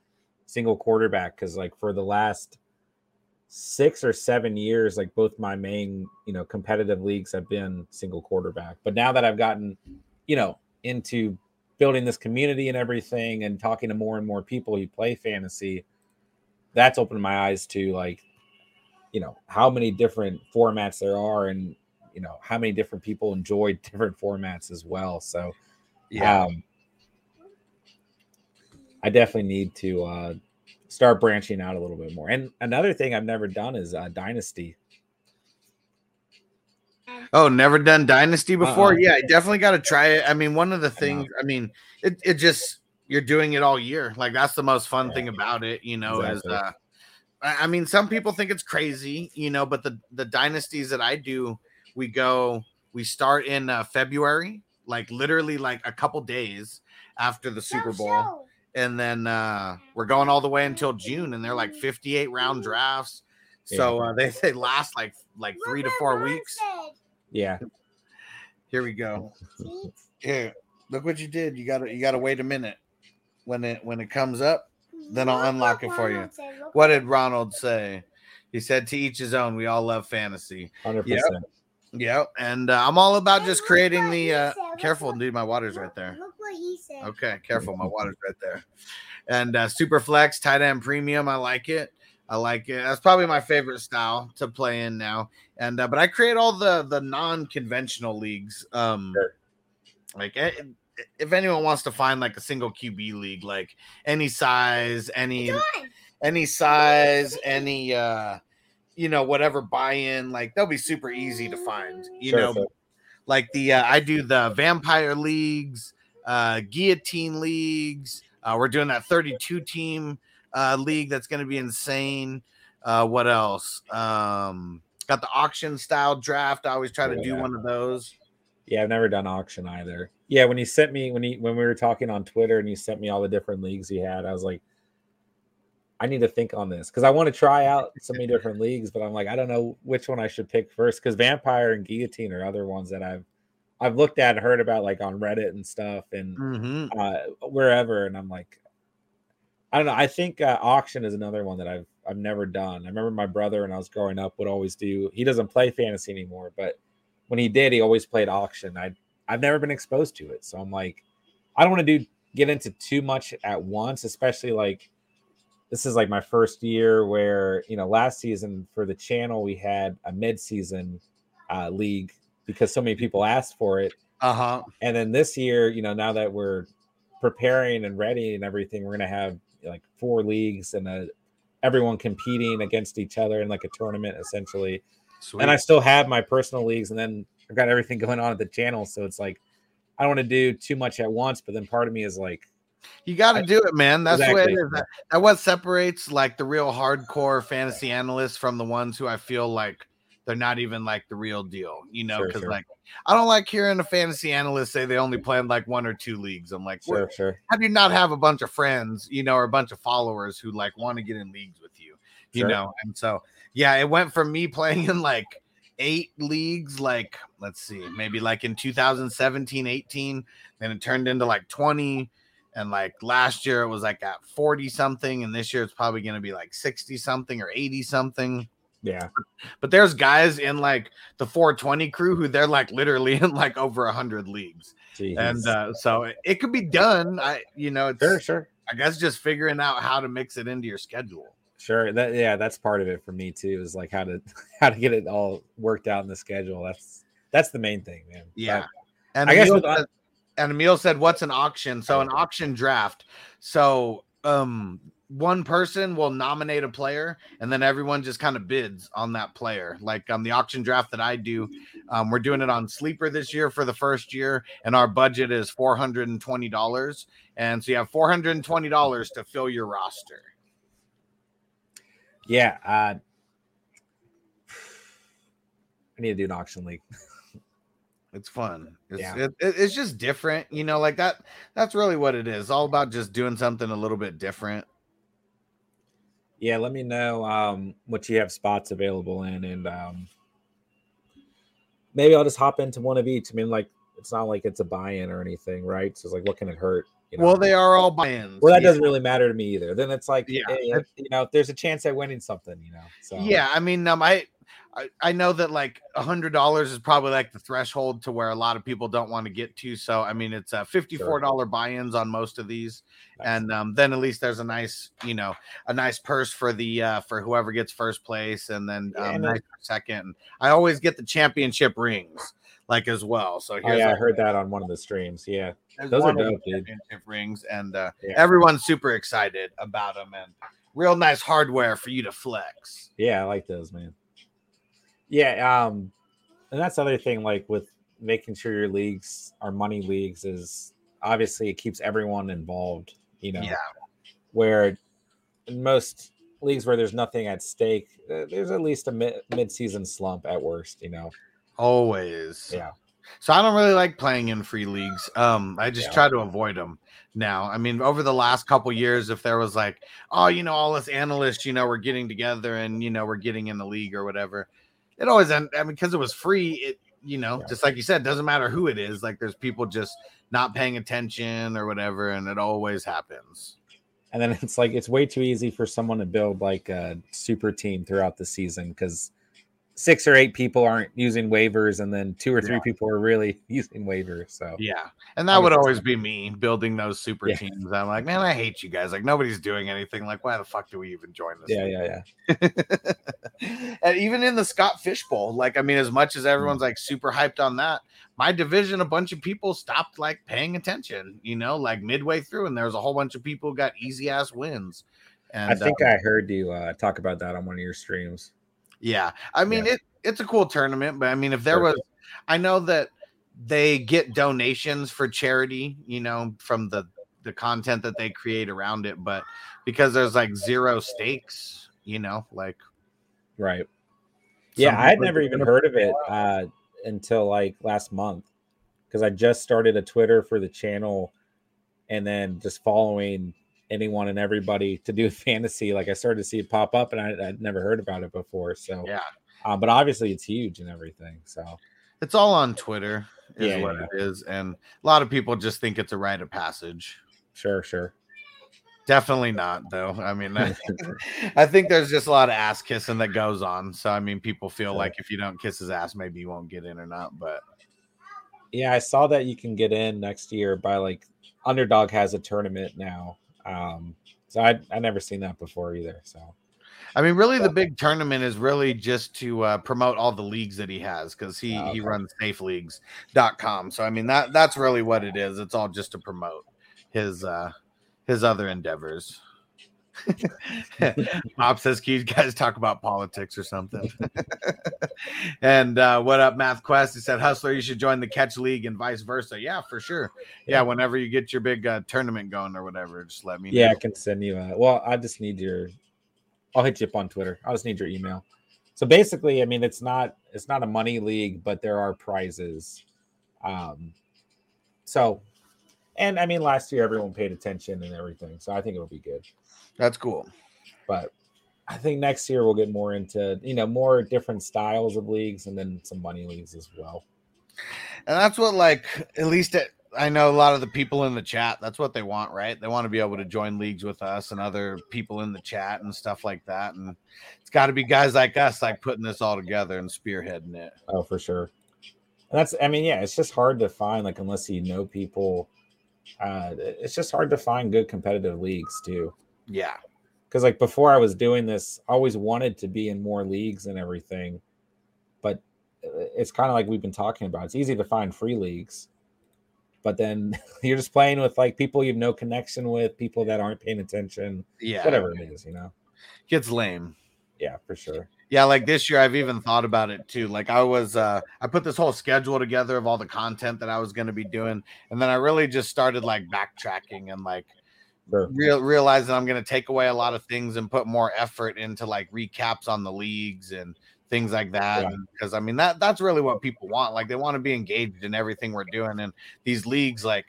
single quarterback because like for the last six or seven years, like both my main, you know, competitive leagues have been single quarterback. But now that I've gotten, you know, into building this community and everything and talking to more and more people who play fantasy, that's opened my eyes to like, you know, how many different formats there are and, you know, how many different people enjoy different formats as well. So yeah, um, I definitely need to, uh, start branching out a little bit more. And another thing I've never done is uh, Dynasty. Oh, never done Dynasty before? Uh-uh. Yeah, I definitely got to try it. I mean, one of the things, I mean, it, it just, you're doing it all year. Like, that's the most fun yeah. thing about it, you know, exactly. is, uh, I mean, some people think it's crazy, you know, but the, the Dynasties that I do, we go, we start in uh, February, like literally like a couple days after the Super Bowl. Show. And then uh, we're going all the way until June, and they're like fifty-eight round drafts. So uh, they, they last like like three to four weeks. Yeah. Here we go. Here, look what you did. You gotta you gotta wait a minute. When it when it comes up, then I'll unlock it for you. What did Ronald say? He said, "To each his own. We all love fantasy." one hundred percent. Yep. Yep. And uh, I'm all about just creating the uh, careful, dude. My water's right there. Okay, careful. My water's right there. And uh, super flex, tight end premium. I like it. I like it. That's probably my favorite style to play in now. And uh, but I create all the the non-conventional leagues. Um, sure. Like if anyone wants to find like a single Q B league, like any size, any any size, any uh, you know, whatever buy-in, like they'll be super easy to find, you sure, know, so. Like the, uh, I do the vampire leagues, uh, guillotine leagues. Uh, we're doing that thirty-two team uh, league. That's going to be insane. Uh, what else? Um, got the auction style draft. I always try to yeah. do one of those. Yeah. I've never done auction either. Yeah. When you sent me, when he, when we were talking on Twitter and you sent me all the different leagues you had, I was like, I need to think on this because I want to try out so many different leagues, but I'm like, I don't know which one I should pick first because vampire and guillotine are other ones that I've I've looked at and heard about, like on Reddit and stuff and mm-hmm. uh, wherever. And I'm like, I don't know. I think uh, auction is another one that I've I've never done. I remember my brother when I was growing up would always do. He doesn't play fantasy anymore, but when he did, he always played auction. I I've never been exposed to it, so I'm like, I don't want to do get into too much at once, especially like. This is like my first year where, you know, last season for the channel, we had a mid-season uh, league because so many people asked for it. Uh-huh. And then this year, you know, now that we're preparing and ready and everything, we're going to have like four leagues and a, everyone competing against each other in like a tournament, essentially. Sweet. And I still have my personal leagues and then I've got everything going on at the channel. So it's like, I don't want to do too much at once, but then part of me is like, you got to do it, man. That's exactly. the way it is. That, that what separates like the real hardcore fantasy analysts from the ones who I feel like they're not even like the real deal, you know? Because sure, sure. like I don't like hearing a fantasy analyst say they only play in like one or two leagues. I'm like, sure, sure. How do you not have a bunch of friends, you know, or a bunch of followers who like want to get in leagues with you, you sure. know? And so, yeah, it went from me playing in like eight leagues, like let's see, maybe like in two thousand seventeen, eighteen, then it turned into like twenty. And like last year it was like at forty something, and this year it's probably going to be like sixty something or eighty something. Yeah. But there's guys in like the four twenty crew who they're like literally in like over a hundred leagues. Jeez. And uh, so it, it could be done. I, you know, it's, sure, sure. I guess just figuring out how to mix it into your schedule. Sure. That, yeah. That's part of it for me too, is like how to, how to get it all worked out in the schedule. That's, that's the main thing, man. Yeah. But and I guess with that, And Emil said, what's an auction? So an auction draft. So um, one person will nominate a player, and then everyone just kind of bids on that player. Like um, the auction draft that I do, um, we're doing it on Sleeper this year for the first year, and our budget is four hundred twenty dollars. And so you have four hundred twenty dollars to fill your roster. Yeah. Uh, I need to do an auction league. It's fun. It's, yeah. it, it, it's just different, you know, like that. That's really what it is. It's all about just doing something a little bit different. Yeah. Let me know um, what you have spots available in, and um, maybe I'll just hop into one of each. I mean, like, it's not like it's a buy-in or anything, right? So it's like, what can it hurt? You know? Well, they are all buy-ins. Well, that yeah. doesn't really matter to me either. Then it's like, yeah. hey, you know, there's a chance at winning something, you know? So yeah. I mean, um, I, I, I know that like a hundred dollars is probably like the threshold to where a lot of people don't want to get to. So, I mean, it's a fifty-four dollars sure. buy-ins on most of these. Nice. And um, then at least there's a nice, you know, a nice purse for the, uh, for whoever gets first place. And then um, yeah, nice for second. I always get the championship rings like as well. So here's oh, yeah, I heard that on one of the streams. Yeah. There's Those are dope, championship dude. rings. And uh, yeah. everyone's super excited about them, and real nice hardware for you to flex. Yeah. I like those, man. Yeah, um, and that's the other thing, like with making sure your leagues are money leagues, is obviously it keeps everyone involved, you know, yeah. where in most leagues where there's nothing at stake, there's at least a mid- mid-season slump at worst, you know. Always. Yeah. So I don't really like playing in free leagues. Um, I just yeah. try to avoid them now. I mean, over the last couple years, if there was like, oh, you know, all us analysts, you know, we're getting together and, you know, we're getting in the league or whatever. It always end. I mean, because it was free, it, you know, yeah. just like you said, doesn't matter who it is. Like, there's people just not paying attention or whatever, and it always happens. And then it's like, it's way too easy for someone to build like a super team throughout the season because six or eight people aren't using waivers, and then two or three yeah. people are really using waivers. So yeah, and that I would always like, be me building those super yeah. teams. I'm like, man, I hate you guys. Like nobody's doing anything. Like why the fuck do we even join this? Yeah, league? yeah, yeah. And even in the Scott Fish Bowl, like I mean, as much as everyone's like super hyped on that, my division, a bunch of people stopped like paying attention. You know, like midway through, and there was a whole bunch of people who got easy ass wins. And I think um, I heard you uh, talk about that on one of your streams. Yeah. I mean, yeah. It, it's a cool tournament, but I mean, if there was, I know that they get donations for charity, you know, from the, the content that they create around it, but because there's like zero stakes, you know, like. Right. Yeah. I had never even heard of it uh, until like last month. Cause I just started a Twitter for the channel and then just following anyone and everybody to do fantasy. Like I started to see it pop up and I, I'd never heard about it before. So yeah. Uh, but obviously it's huge and everything. So it's all on Twitter is yeah, what yeah. it is. And a lot of people just think it's a rite of passage. Sure. Sure. Definitely not though. I mean, I, I think there's just a lot of ass kissing that goes on. So, I mean, people feel sure. like if you don't kiss his ass, maybe you won't get in or not, but yeah, I saw that you can get in next year by like Underdog has a tournament now. Um, so I I never seen that before either. So, I mean, really, the big tournament is really just to uh, promote all the leagues that he has because he, oh, okay. he runs safe leagues dot com. So I mean that that's really what it is. It's all just to promote his uh, his other endeavors. Bob says, can you guys talk about politics or something? And uh, what up, Math Quest? He said, Hustler, you should join the Catch League and vice versa. Yeah, for sure. Yeah, whenever you get your big uh, tournament going or whatever, just let me know. Yeah, I can send you a. Well, I just need your. I'll hit you up on Twitter. I just need your email. So basically, I mean, it's not it's not a money league, but there are prizes. Um, so, and I mean, last year everyone paid attention and everything, so I think it'll be good. That's cool. But I think next year we'll get more into, you know, more different styles of leagues and then some money leagues as well. And that's what, like, at least at, I know a lot of the people in the chat, that's what they want, right? They want to be able to join leagues with us and other people in the chat and stuff like that. And it's got to be guys like us, like, putting this all together and spearheading it. Oh, for sure. And that's, I mean, yeah, it's just hard to find, like, unless you know people. Uh, it's just hard to find good competitive leagues, too. Yeah. Because like before I was doing this, I always wanted to be in more leagues and everything. But it's kind of like we've been talking about. It's easy to find free leagues. But then you're just playing with like people you have no connection with, people that aren't paying attention. Yeah. Whatever it is, you know. Gets lame. Yeah, for sure. Yeah, like this year I've even thought about it too. Like I was uh I put this whole schedule together of all the content that I was going to be doing. And then I really just started like backtracking and like Sure. Real, realizing I'm going to take away a lot of things and put more effort into like recaps on the leagues and things like that. Because yeah. I mean that that's really what people want. Like they want to be engaged in everything we're doing. And these leagues, like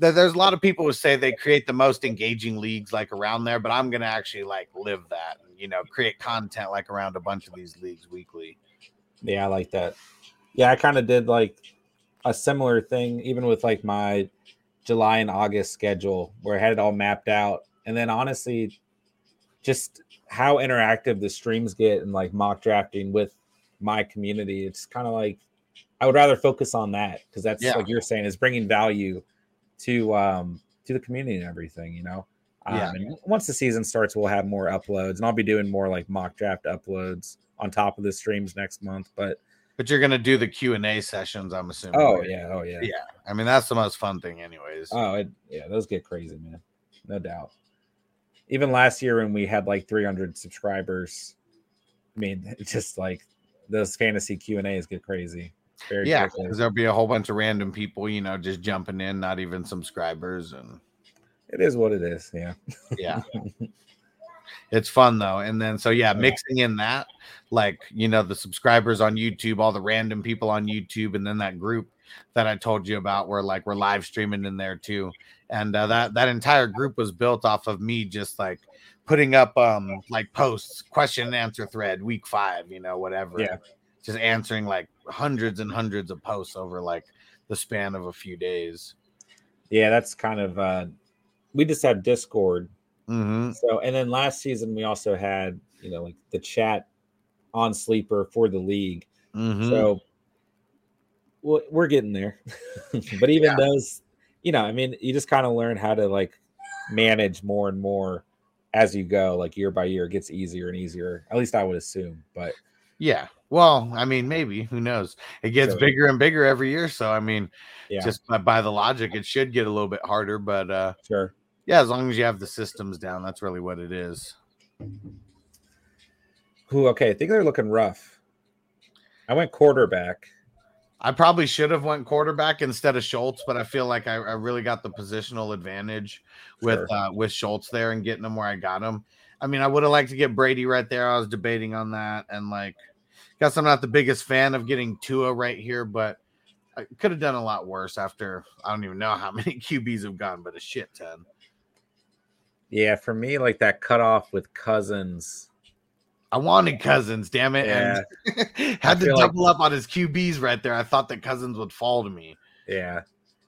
th- there's a lot of people who say they create the most engaging leagues like around there. But I'm going to actually like live that, and, you know, create content like around a bunch of these leagues weekly. Yeah, I like that. Yeah, I kind of did like a similar thing, even with like my July and August schedule where I had it all mapped out. And then honestly, just how interactive the streams get and like mock drafting with my community. It's kind of like, I would rather focus on that. Cause that's yeah. like you're saying is bringing value to, um, to the community and everything, you know? Um, yeah. And once the season starts, we'll have more uploads and I'll be doing more like mock draft uploads on top of the streams next month. But But you're going to do the Q and A sessions, I'm assuming. Oh, right? yeah. Oh, yeah. Yeah. I mean, that's the most fun thing anyways. Oh, it, yeah. Those get crazy, man. No doubt. Even last year when we had like three hundred subscribers, I mean, it's just like those fantasy Q and A's get crazy. Very yeah, because there'll be a whole bunch of random people, you know, just jumping in, not even subscribers. And it is what it is. Yeah. Yeah. It's fun though. And then, so yeah, mixing in that, like, you know, the subscribers on YouTube, all the random people on YouTube. And then that group that I told you about where like we're live streaming in there too. And uh, that, that entire group was built off of me just like putting up um like posts, question and answer thread week five, you know, whatever. Yeah. Just answering like hundreds and hundreds of posts over like the span of a few days. Yeah. That's kind of, uh, we just have Discord. Mm-hmm. So, and then last season we also had, you know, like the chat on Sleeper for the league. Mm-hmm. So well, we're getting there, but even yeah. those, you know, I mean, you just kind of learn how to like manage more and more as you go, like year by year, it gets easier and easier. At least I would assume, but yeah, well, I mean, maybe, who knows? It gets so, bigger and bigger every year. So, I mean, yeah. just by, by the logic, it should get a little bit harder, but, uh, sure. Yeah, as long as you have the systems down, that's really what it is. Who? Okay, I think they're looking rough. I went quarterback. I probably should have went quarterback instead of Schultz, but I feel like I, I really got the positional advantage with sure. uh, with Schultz there and getting him where I got him. I mean, I would have liked to get Brady right there. I was debating on that, and like, guess I'm not the biggest fan of getting Tua right here, but I could have done a lot worse. After I don't even know how many Q Bs have gone, but a shit ton. Yeah, for me, like that cutoff with Cousins. I wanted Cousins, damn it. Yeah. And had to double like, up on his Q Bs right there. I thought that Cousins would fall to me. Yeah.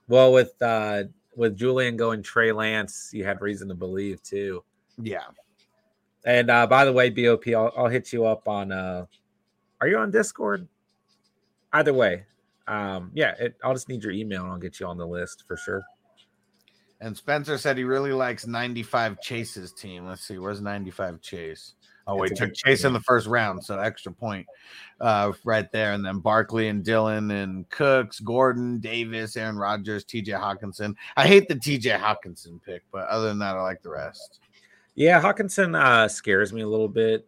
Well, with uh, with Julian going Trey Lance, you had reason to believe too. Yeah. And uh, by the way, B O P, I'll, I'll hit you up on uh, – are you on Discord? Either way. Um, yeah, it, I'll just need your email and I'll get you on the list for sure. And Spencer said he really likes ninety-five Chase's team. Let's see. Where's ninety-five Chase? Oh, wait, took Chase in the first round, so extra point uh, right there. And then Barkley and Dillon and Cooks, Gordon, Davis, Aaron Rodgers, T J Hawkinson. I hate the T J Hawkinson pick, but other than that, I like the rest. Yeah, Hawkinson uh, scares me a little bit.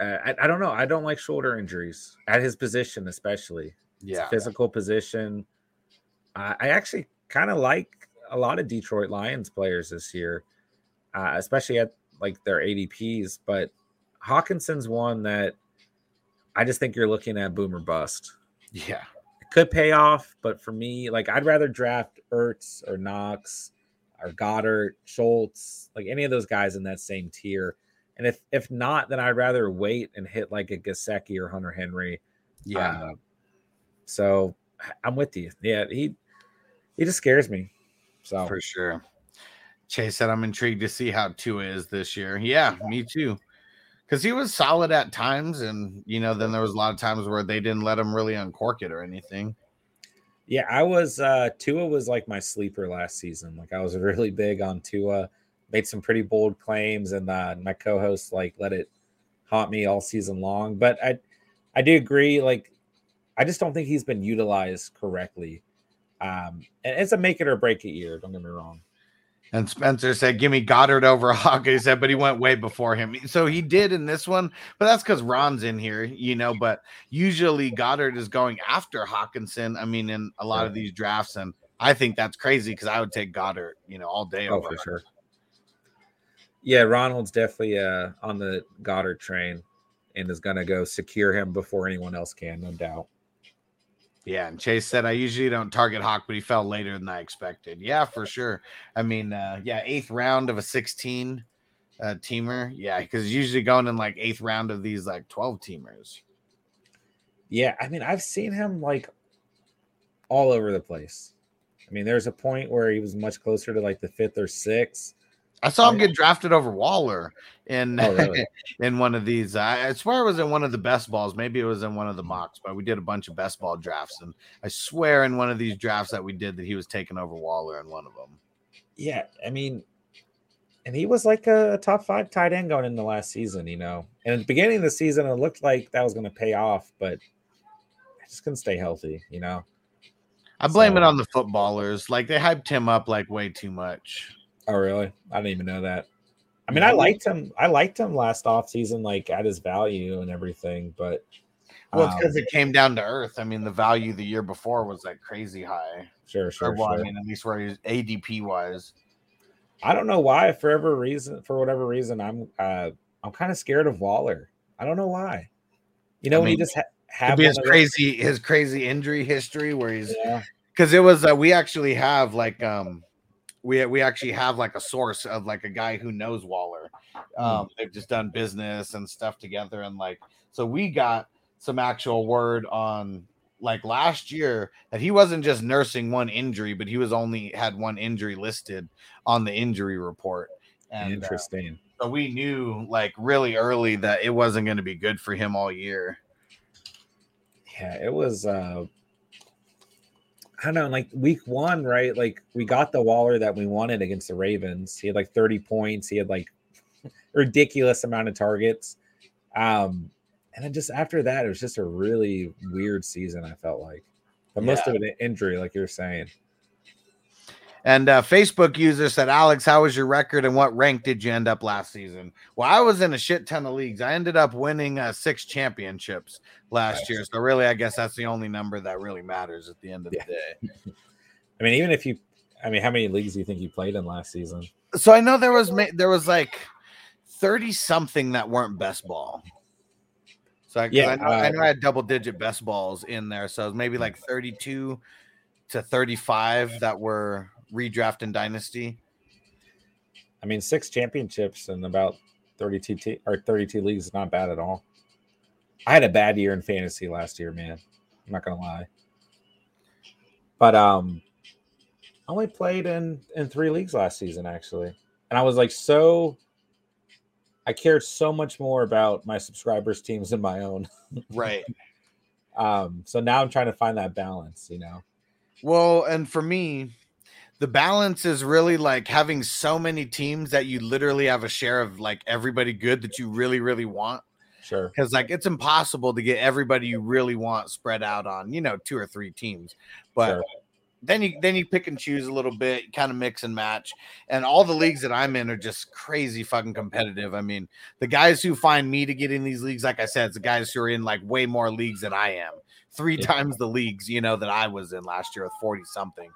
Uh, I, I don't know. I don't like shoulder injuries at his position, especially. Yeah, it's a physical position. Uh, I actually kind of like a lot of Detroit Lions players this year, uh, especially at like their A D Ps, but Hawkinson's one that I just think you're looking at boom or bust. Yeah. It could pay off, but for me, like I'd rather draft Ertz or Knox or Goddard, Schultz, like any of those guys in that same tier. And if if not, then I'd rather wait and hit like a Gesicki or Hunter Henry. Yeah. Uh, so I'm with you. Yeah, he he just scares me. So for sure. Chase said, I'm intrigued to see how Tua is this year. Yeah, me too. Because he was solid at times. And, you know, then there was a lot of times where they didn't let him really uncork it or anything. Yeah, I was uh, – Tua was like my sleeper last season. Like I was really big on Tua, made some pretty bold claims, and uh, my co-host, like, let it haunt me all season long. But I, I do agree. Like I just don't think he's been utilized correctly. Um, and it's a make it or break it year. Don't get me wrong. And Spencer said, give me Goddard over Hawkins. He said, but he went way before him. So he did in this one, but that's because Ron's in here, you know, but usually Goddard is going after Hawkinson. I mean, in a lot of these drafts, and I think that's crazy because I would take Goddard, you know, all day oh, over. For sure. Yeah, Ronald's definitely uh, on the Goddard train and is going to go secure him before anyone else can, no doubt. Yeah, and Chase said, I usually don't target Hawk, but he fell later than I expected. Yeah, for sure. I mean, uh, yeah, eighth round of a sixteen uh, teamer. Yeah, because usually going in like eighth round of these like twelve teamers. Yeah, I mean, I've seen him like all over the place. I mean, there's a point where he was much closer to like the fifth or sixth. I saw him get drafted over Waller in oh, really? in one of these. I swear it was in one of the best balls. Maybe it was in one of the mocks, but we did a bunch of best ball drafts. And I swear in one of these drafts that we did that he was taking over Waller in one of them. Yeah, I mean, and he was like a top five tight end going into last season, you know. And at the beginning of the season, it looked like that was going to pay off, but I just couldn't stay healthy, you know. I blame so. it on the footballers. Like, they hyped him up like way too much. Oh, really? I didn't even know that. I mean, I liked him. I liked him last offseason, like at his value and everything. But well, it's because um, it came down to earth. I mean, the value the year before was like crazy high. Sure, sure. Or, well, sure. I mean, at least where he's A D P wise. I don't know why, for whatever reason, for whatever reason, I'm uh, I'm kind of scared of Waller. I don't know why. You know, I when mean, he just ha- have his crazy those- his crazy injury history where he's because yeah. it was uh, we actually have like um. We we actually have like a source of like a guy who knows Waller. Um, they've just done business and stuff together, and like so we got some actual word on like last year that he wasn't just nursing one injury, but he was only had one injury listed on the injury report. And, Interesting. Uh, so we knew like really early that it wasn't going to be good for him all year. Yeah, it was. Uh... I don't know, like week one, right? Like we got the Waller that we wanted against the Ravens. He had like thirty points. He had like a ridiculous amount of targets. Um, and then just after that, it was just a really weird season, I felt like. But most yeah. of it injury, like you're saying. And a Facebook user said, Alex, how was your record and what rank did you end up last season? Well, I was in a shit ton of leagues. I ended up winning uh, six championships last year. So really, I guess that's the only number that really matters at the end of the yeah. day. I mean, even if you, I mean, how many leagues do you think you played in last season? So I know there was, there was like thirty something that weren't best ball. So I, yeah, I, know, uh, I know I had double digit best balls in there. So it was maybe like thirty-two to thirty-five that were redraft and dynasty. I mean, six championships and about thirty-two te- or thirty-two leagues is not bad at all. I had a bad year in fantasy last year, man. I'm not going to lie. But um, I only played in, in three leagues last season, actually. And I was like so – I cared so much more about my subscribers' teams than my own. Right. um. So now I'm trying to find that balance, you know. Well, and for me, the balance is really like having so many teams that you literally have a share of like everybody good that you really, really want. Sure. Because like it's impossible to get everybody you really want spread out on, you know, two or three teams. But sure. then you then you pick and choose a little bit, kind of mix and match. And all the leagues that I'm in are just crazy fucking competitive. I mean, the guys who find me to get in these leagues, like I said, it's the guys who are in like way more leagues than I am. Three yeah. times the leagues, you know, that I was in last year with forty something.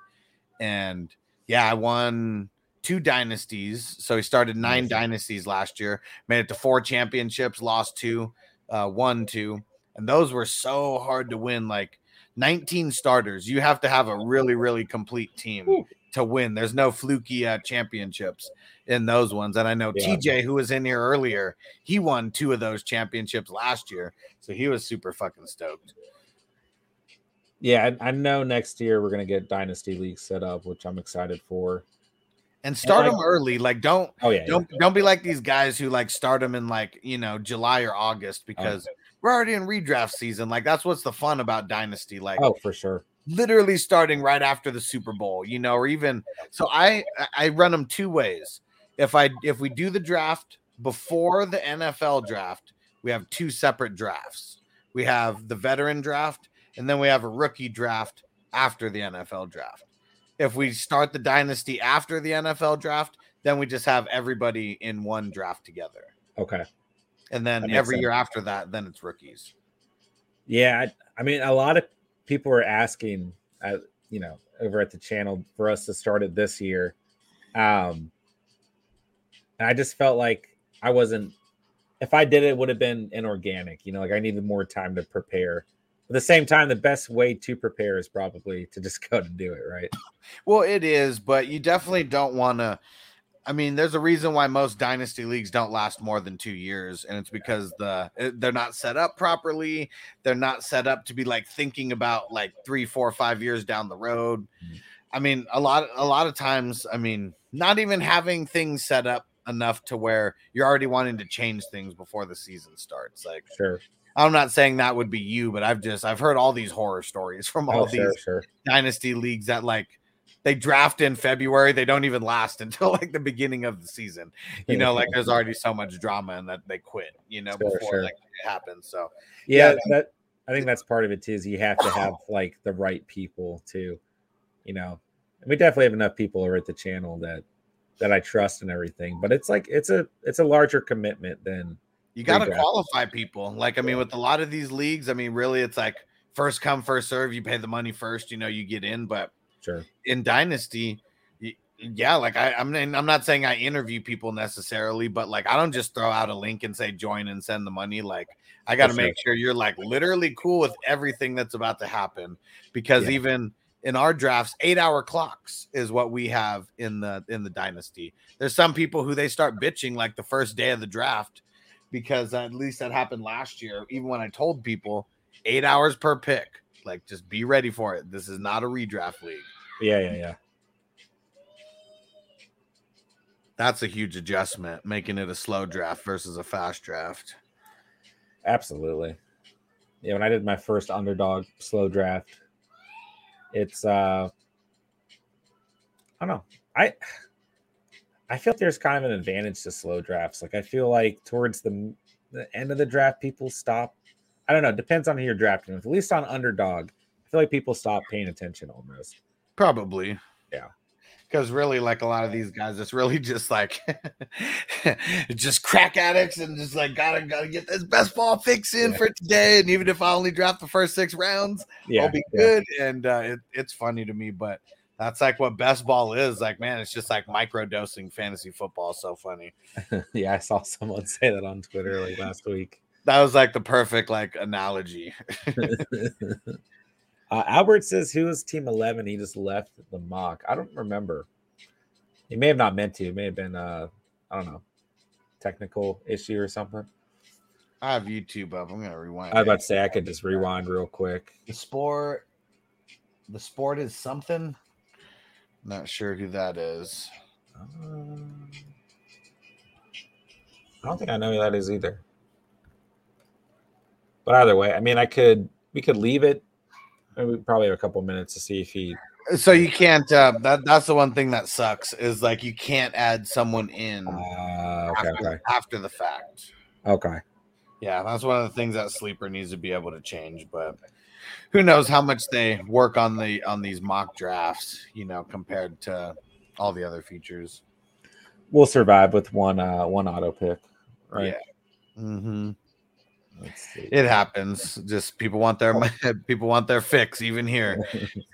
And yeah, I won two dynasties. So he started nine dynasties last year, made it to four championships, lost two, uh, won two. And those were so hard to win, like nineteen starters. You have to have a really, really complete team Ooh. to win. There's no fluky uh, championships in those ones. And I know yeah. T J, who was in here earlier, he won two of those championships last year. So he was super fucking stoked. Yeah, I, I know next year we're going to get Dynasty League set up, which I'm excited for. And start and like, them early. Like, don't oh yeah, don't yeah. don't be like these guys who, like, start them in, like, you know, July or August because oh. we're already in redraft season. Like, that's what's the fun about Dynasty. Like, oh, for sure. Literally starting right after the Super Bowl, you know, or even – so I I run them two ways. If I if we do the draft before the N F L draft, we have two separate drafts. We have the veteran draft. And then we have a rookie draft after the N F L draft. If we start the dynasty after the N F L draft, then we just have everybody in one draft together. Okay. And then every sense. year after that, then it's rookies. Yeah. I, I mean, a lot of people are asking, uh, you know, over at the channel for us to start it this year. Um, and I just felt like I wasn't, if I did it, it would have been inorganic, you know, like I needed more time to prepare. At the same time, the best way to prepare is probably to just go to do it, right? Well, it is, but you definitely don't want to. I mean, there's a reason why most dynasty leagues don't last more than two years, and it's because the they're not set up properly. They're not set up to be like thinking about like three, four, five years down the road. Mm-hmm. I mean, a lot, a lot of times, I mean, not even having things set up enough to where you're already wanting to change things before the season starts. Like, sure. I'm not saying that would be you, but I've just I've heard all these horror stories from all oh, sure, these sure. dynasty leagues that like they draft in February, they don't even last until like the beginning of the season. You know, like there's already so much drama and that they quit, you know, sure, before sure. like it happens. So yeah, yeah, that I think that's part of it too, is you have to have like the right people too, you know. And we definitely have enough people over at the channel that that I trust and everything, but it's like it's a it's a larger commitment than you got to qualify people. Like, I mean, with a lot of these leagues, I mean, really, it's like first come, first serve. You pay the money first, you know, you get in. But sure. in Dynasty, yeah, like I, I'm I'm not saying I interview people necessarily, but like I don't just throw out a link and say join and send the money. Like I got to make sure you're like literally cool with everything that's about to happen, because yeah. even in our drafts, eight hour clocks is what we have in the in the Dynasty. There's some people who they start bitching like the first day of the draft. Because at least that happened last year, even when I told people eight hours per pick, like just be ready for it. This is not a redraft league. Yeah, yeah, yeah. That's a huge adjustment, making it a slow draft versus a fast draft. Absolutely. Yeah, when I did my first underdog slow draft, it's uh I don't know. I I feel like there's kind of an advantage to slow drafts. Like I feel like towards the, the end of the draft, people stop. I don't know. It depends on who you're drafting with. At least on underdog, I feel like people stop paying attention almost. Probably. Yeah. Because really, like a lot of these guys, it's really just like just crack addicts and just like gotta gotta get this best ball fix in yeah. for today. And even if I only drop the first six rounds, yeah, I'll be yeah. good. And uh, it, it's funny to me, but that's like what best ball is. Like, man, it's just like micro dosing fantasy football. So funny. Yeah, I saw someone say that on Twitter like last week. That was like the perfect like analogy. Uh, Albert says, who is team eleven? He just left the mock. I don't remember. He may have not meant to. It may have been, uh, I don't know, technical issue or something. I have YouTube up. I'm going to rewind. I was about to say, I could just rewind real quick. The sport, the sport is something. Not sure who that is. Um, I don't think I know who that is either. But either way, I mean, I could, we could leave it. We probably have a couple minutes to see if he. So you can't. Uh, that that's the one thing that sucks is like you can't add someone in uh, okay, after, okay. after the fact. Okay. Yeah, that's one of the things that Sleeper needs to be able to change. But who knows how much they work on the on these mock drafts? You know, compared to all the other features. We'll survive with one uh, one auto pick, right? Yeah. Mm-hmm. It happens. Just people want their people want their fix. Even here,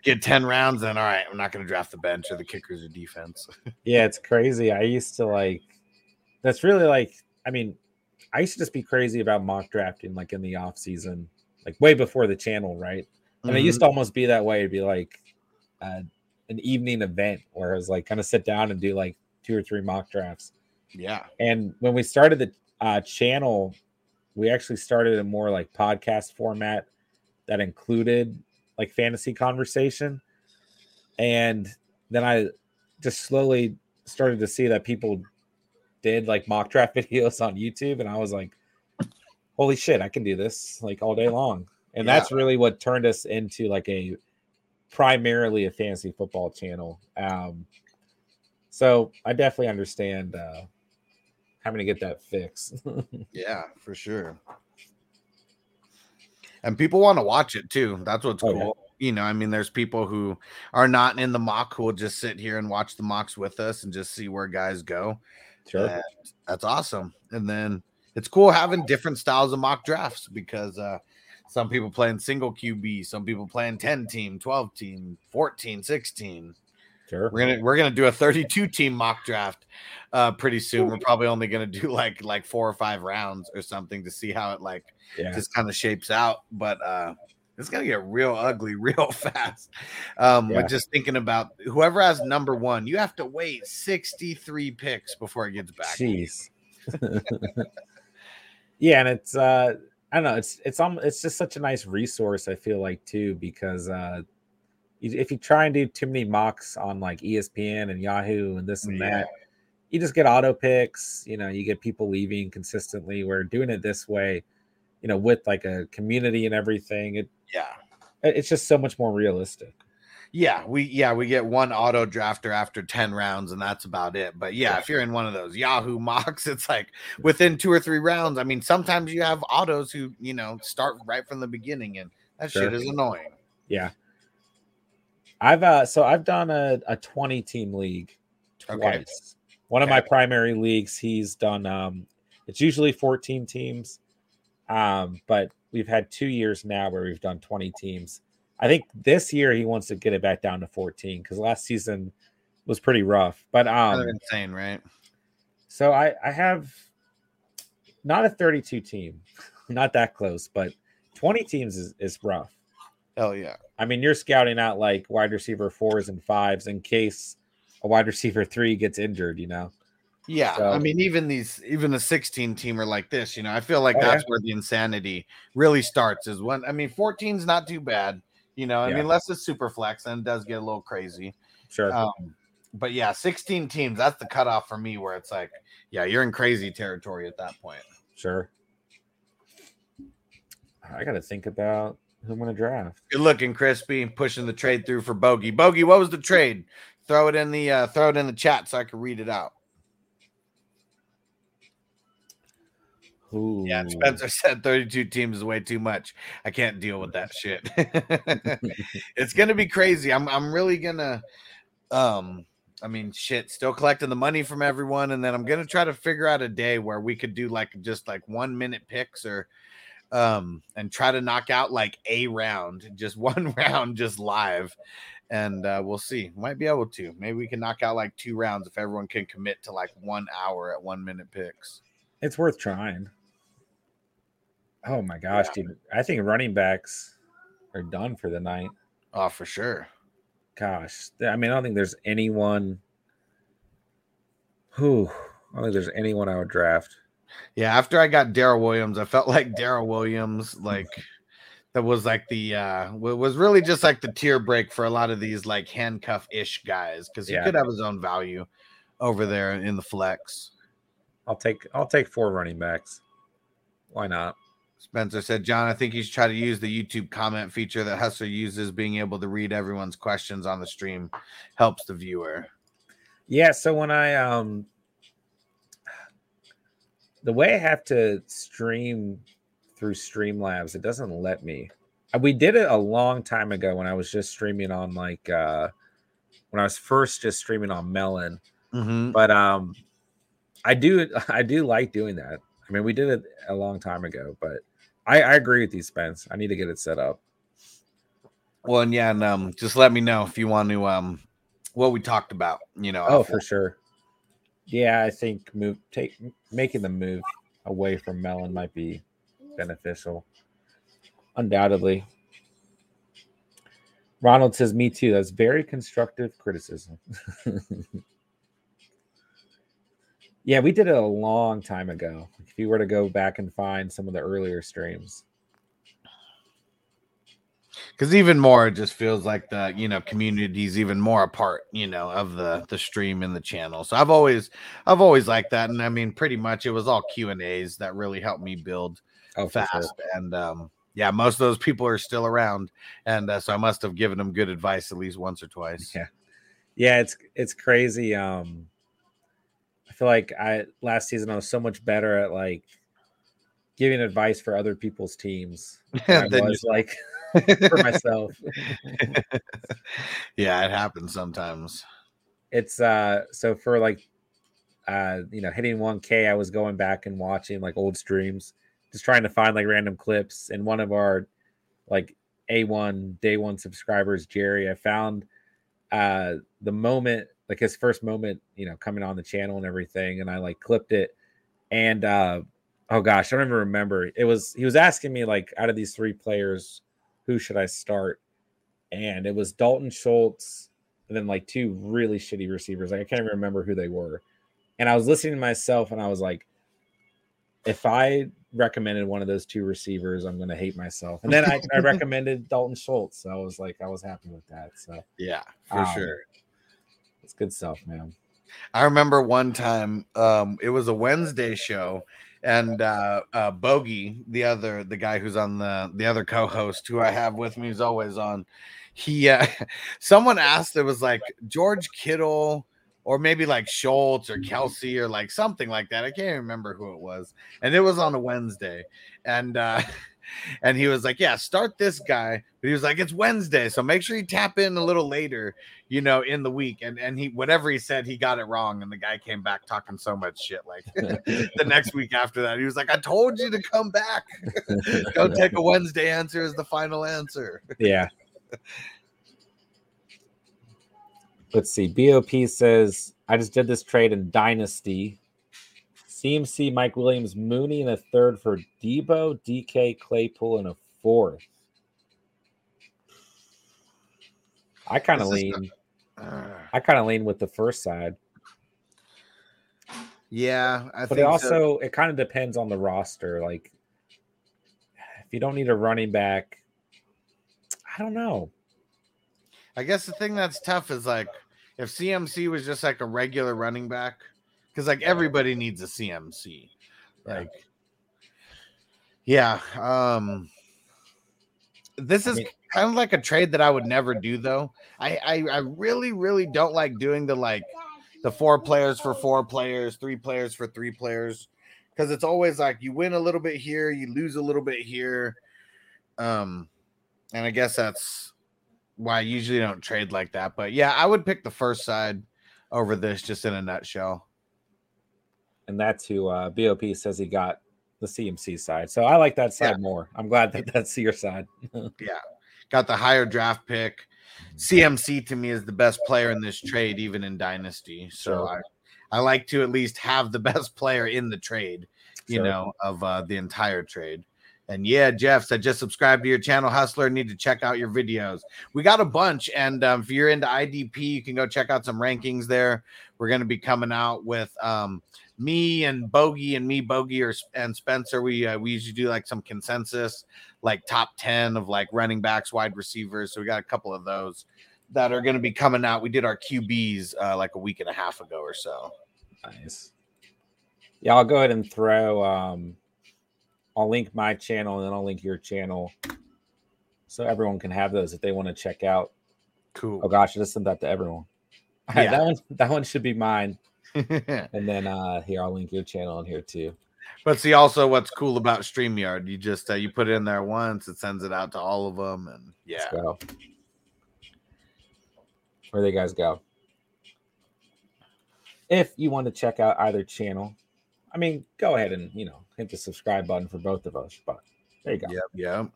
get ten rounds, and all right, I'm not going to draft the bench or the kickers or defense. Yeah, it's crazy. I used to like. That's really like. I mean, I used to just be crazy about mock drafting, like in the off season, like way before the channel, right? And mm-hmm. I used to almost be that way. It'd be like uh, an evening event where I was like, kind of sit down and do like two or three mock drafts. Yeah. And when we started the uh, channel. We actually started a more like podcast format that included like fantasy conversation. And then I just slowly started to see that people did like mock draft videos on YouTube. And I was like, holy shit, I can do this like all day long. And yeah. that's really what turned us into like a primarily a fantasy football channel. Um, so I definitely understand, uh, having to get that fixed. Yeah, for sure. And people want to watch it too. That's what's oh, cool. Yeah. You know, I mean, there's people who are not in the mock who will just sit here and watch the mocks with us and just see where guys go. Sure. And that's awesome. And then it's cool having different styles of mock drafts because uh, some people play in single Q B, some people play in ten team, twelve team, fourteen, sixteen. Sure. We're gonna we're gonna do a thirty-two team mock draft uh, pretty soon. We're probably only gonna do like like four or five rounds or something to see how it like yeah. just kind of shapes out. But uh, it's gonna get real ugly real fast. Um, yeah. But just thinking about whoever has number one, you have to wait sixty-three picks before it gets back. Jeez. Yeah, and it's uh, I don't know. It's it's um, it's just such a nice resource. I feel like too because. Uh, If you try and do too many mocks on like E S P N and Yahoo and this and yeah. that, you just get auto picks. You know, you get people leaving consistently. We're doing it this way, you know, with like a community and everything. It, yeah, it's just so much more realistic. Yeah, we yeah we get one auto drafter after ten rounds, and that's about it. But yeah, if you're in one of those Yahoo mocks, it's like within two or three rounds. I mean, sometimes you have autos who you know start right from the beginning, and that sure. shit is annoying. Yeah. I've uh, so I've done a, a twenty team league twice. Okay. One okay. of my primary leagues, he's done. Um, it's usually fourteen teams, um, but we've had two years now where we've done twenty teams. I think this year he wants to get it back down to fourteen because last season was pretty rough. But um, that's insane, right? So I, I have not a thirty-two team, not that close, but twenty teams is, is rough. Hell yeah. I mean, you're scouting out like wide receiver fours and fives in case a wide receiver three gets injured, you know? Yeah. So, I mean, even these, even a sixteen teamer like this, you know, I feel like oh, that's yeah. where the insanity really starts is when, I mean, fourteen's not too bad, you know, I yeah. mean, unless it's super flex and it does get a little crazy. Sure. Um, but yeah, sixteen teams, that's the cutoff for me where it's like, yeah, you're in crazy territory at that point. Sure. I got to think about. I'm going to draft. Good looking, Crispy, pushing the trade through for Bogey. Bogey, what was the trade? Throw it in the uh, throw it in the chat so I can read it out. Ooh. Yeah, Spencer said thirty-two teams is way too much. I can't deal with that shit. It's going to be crazy. I'm I'm really going to um I mean, shit, still collecting the money from everyone. And then I'm going to try to figure out a day where we could do like just like one minute picks or um, and try to knock out like a round, just one round, just live. And uh, we'll see. Might be able to. Maybe we can knock out like two rounds if everyone can commit to like one hour at one minute picks. It's worth trying. Oh my gosh, yeah. Dude. I think running backs are done for the night. Oh, for sure. Gosh, I mean, I don't think there's anyone who I don't think there's anyone I would draft. Yeah, after I got Darrell Williams, I felt like Darrell Williams, like that was like the uh, was really just like the tier break for a lot of these like handcuff ish guys because he yeah. could have his own value over there in the flex. I'll take I'll take four running backs. Why not? Spencer said, John, I think you should try to use the YouTube comment feature that Hustler uses. Being able to read everyone's questions on the stream helps the viewer. Yeah. So when I, um, the way I have to stream through Streamlabs, it doesn't let me. We did it a long time ago when I was just streaming on like, uh, when I was first just streaming on Melon. Mm-hmm. But, um, I do, I do like doing that. I mean, we did it a long time ago, but I, I agree with you, Spence. I need to get it set up. Well, and yeah, and um, just let me know if you want to um, what we talked about. You know, oh, after. For sure. Yeah, I think move take making the move away from Melon might be beneficial, undoubtedly. Ronald says, "Me too." That's very constructive criticism. Yeah, we did it a long time ago. If you were to go back and find some of the earlier streams. Because even more, it just feels like the, you know, community's even more a part, you know, of the, the stream and the channel. So I've always, I've always liked that. And I mean, pretty much it was all Q and A's that really helped me build oh, fast. Sure. And um, yeah, most of those people are still around. And uh, so I must have given them good advice at least once or twice. Yeah. Yeah. It's, it's crazy. Um, I feel like I last season I was so much better at like giving advice for other people's teams than I was like for myself. Yeah, it happens sometimes. It's uh so for like uh you know hitting one K, I was going back and watching like old streams, just trying to find like random clips. And one of our like A one day one subscribers, Jerry, I found uh the moment. Like his first moment, you know, coming on the channel and everything. And I like clipped it. And uh, oh gosh, I don't even remember. It was, he was asking me, like, out of these three players, who should I start? And it was Dalton Schultz and then like two really shitty receivers. Like, I can't even remember who they were. And I was listening to myself and I was like, if I recommended one of those two receivers, I'm going to hate myself. And then I, I recommended Dalton Schultz. So I was like, I was happy with that. So, yeah, for um, sure. It's good stuff, man. I remember one time um, it was a Wednesday show, and uh, uh, Bogey, the other the guy who's on the the other co-host who I have with me, who's always on. He uh, someone asked, it was like George Kittle or maybe like Schultz or Kelsey or like something like that. I can't remember who it was, and it was on a Wednesday, and. Uh, And he was like, yeah, start this guy. But he was like, it's Wednesday, so make sure you tap in a little later, you know, in the week. And and he whatever he said, he got it wrong. And the guy came back talking so much shit. Like the next week after that, he was like, I told you to come back. Go take a Wednesday answer as the final answer. Yeah. Let's see. B O P says, I just did this trade in Dynasty. C M C, Mike Williams, Mooney, and a third for Debo, D K, Claypool, and a fourth. I kind of lean. Uh, I kind of lean with the first side. Yeah, I but think it also so. It kind of depends on the roster. Like, if you don't need a running back, I don't know. I guess the thing that's tough is like if C M C was just like a regular running back. Because, like, everybody needs a C M C. Like, yeah. Um, this is I mean, kind of like a trade that I would never do, though. I, I, I really, really don't like doing the, like, the four players for four players, three players for three players. Because it's always, like, you win a little bit here, you lose a little bit here. Um, and I guess that's why I usually don't trade like that. But, yeah, I would pick the first side. over this, just in a nutshell. And that's who uh, B O P says he got the C M C side. So I like that side yeah. more. I'm glad that that's your side. yeah. Got the higher draft pick. C M C to me is the best player in this trade, even in Dynasty. So sure. I, I like to at least have the best player in the trade, you sure. know, of uh, the entire trade. And yeah, Jeff said, just subscribe to your channel, Hustler. Need to check out your videos. We got a bunch. And um, if you're into I D P, you can go check out some rankings there. We're going to be coming out with um, me and Bogey and me, Bogey or, and Spencer. We uh, we usually do like some consensus, like top ten of like running backs, wide receivers. So we got a couple of those that are going to be coming out. We did our Q Bs uh, like a week and a half ago or so. Nice. Yeah, I'll go ahead and throw um... – I'll link my channel and then I'll link your channel so everyone can have those if they want to check out. Cool. Oh gosh, I just sent that to everyone. Yeah. Right, that one, that one should be mine. And then uh, here, I'll link your channel on here too. But see, also what's cool about StreamYard, you just uh, you put it in there once, it sends it out to all of them, and yeah. Let's go. Where do you guys go? If you want to check out either channel, I mean, go ahead and, you know, hit the subscribe button for both of us, but there you go. Yep, yep.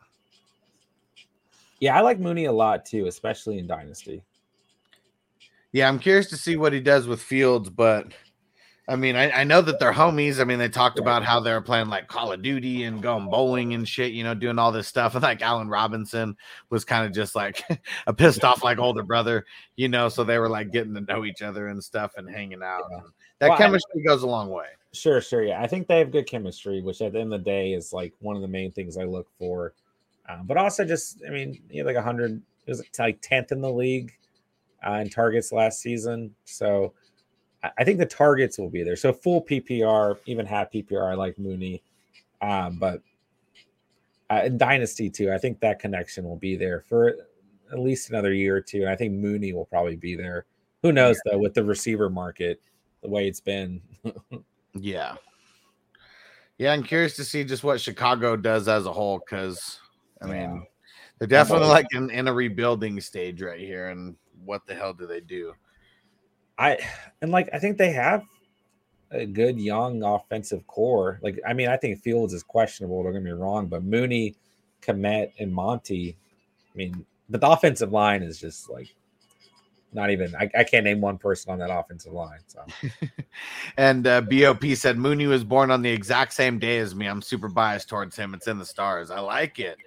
Yeah, I like Mooney a lot, too, especially in Dynasty. Yeah, I'm curious to see what he does with Fields, but, I mean, I, I know that they're homies. I mean, they talked yeah. about how they're playing, like, Call of Duty and going bowling and shit, you know, doing all this stuff. And, like, Allen Robinson was kind of just, like, a pissed off, like, older brother, you know, so they were, like, getting to know each other and stuff and hanging out. Yeah. That well, chemistry I, goes a long way. Sure, sure, yeah. I think they have good chemistry, which at the end of the day is like one of the main things I look for. Um, but also just, I mean, he had like one hundred, it was like tenth in the league uh, in targets last season. So I, I think the targets will be there. So full P P R, even half P P R, I like Mooney. Um, but uh, in Dynasty too, I think that connection will be there for at least another year or two. And I think Mooney will probably be there. Who knows yeah. though, with the receiver market, the way it's been. yeah. Yeah, I'm curious to see just what Chicago does as a whole, because, I yeah. mean, they're definitely like in, in a rebuilding stage right here, and what the hell do they do? I And, like, I think they have a good young offensive core. Like, I mean, I think Fields is questionable. Don't get me wrong, but Mooney, Kmet, and Monty, I mean, but the offensive line is just, like, Not even, I, I can't name one person on that offensive line. So. and uh, B O P said, Mooney was born on the exact same day as me. I'm super biased towards him. It's in the stars. I like it.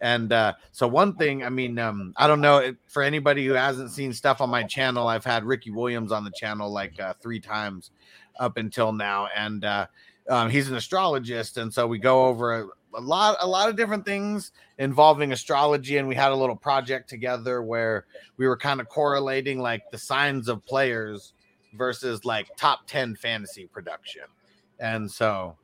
And uh, so one thing, I mean, um, I don't know, it, for anybody who hasn't seen stuff on my channel, I've had Ricky Williams on the channel like uh, three times up until now. And uh, um, he's an astrologist. And so we go over a, a lot, a lot of different things involving astrology. And we had a little project together where we were kind of correlating like the signs of players versus like top ten fantasy production. And so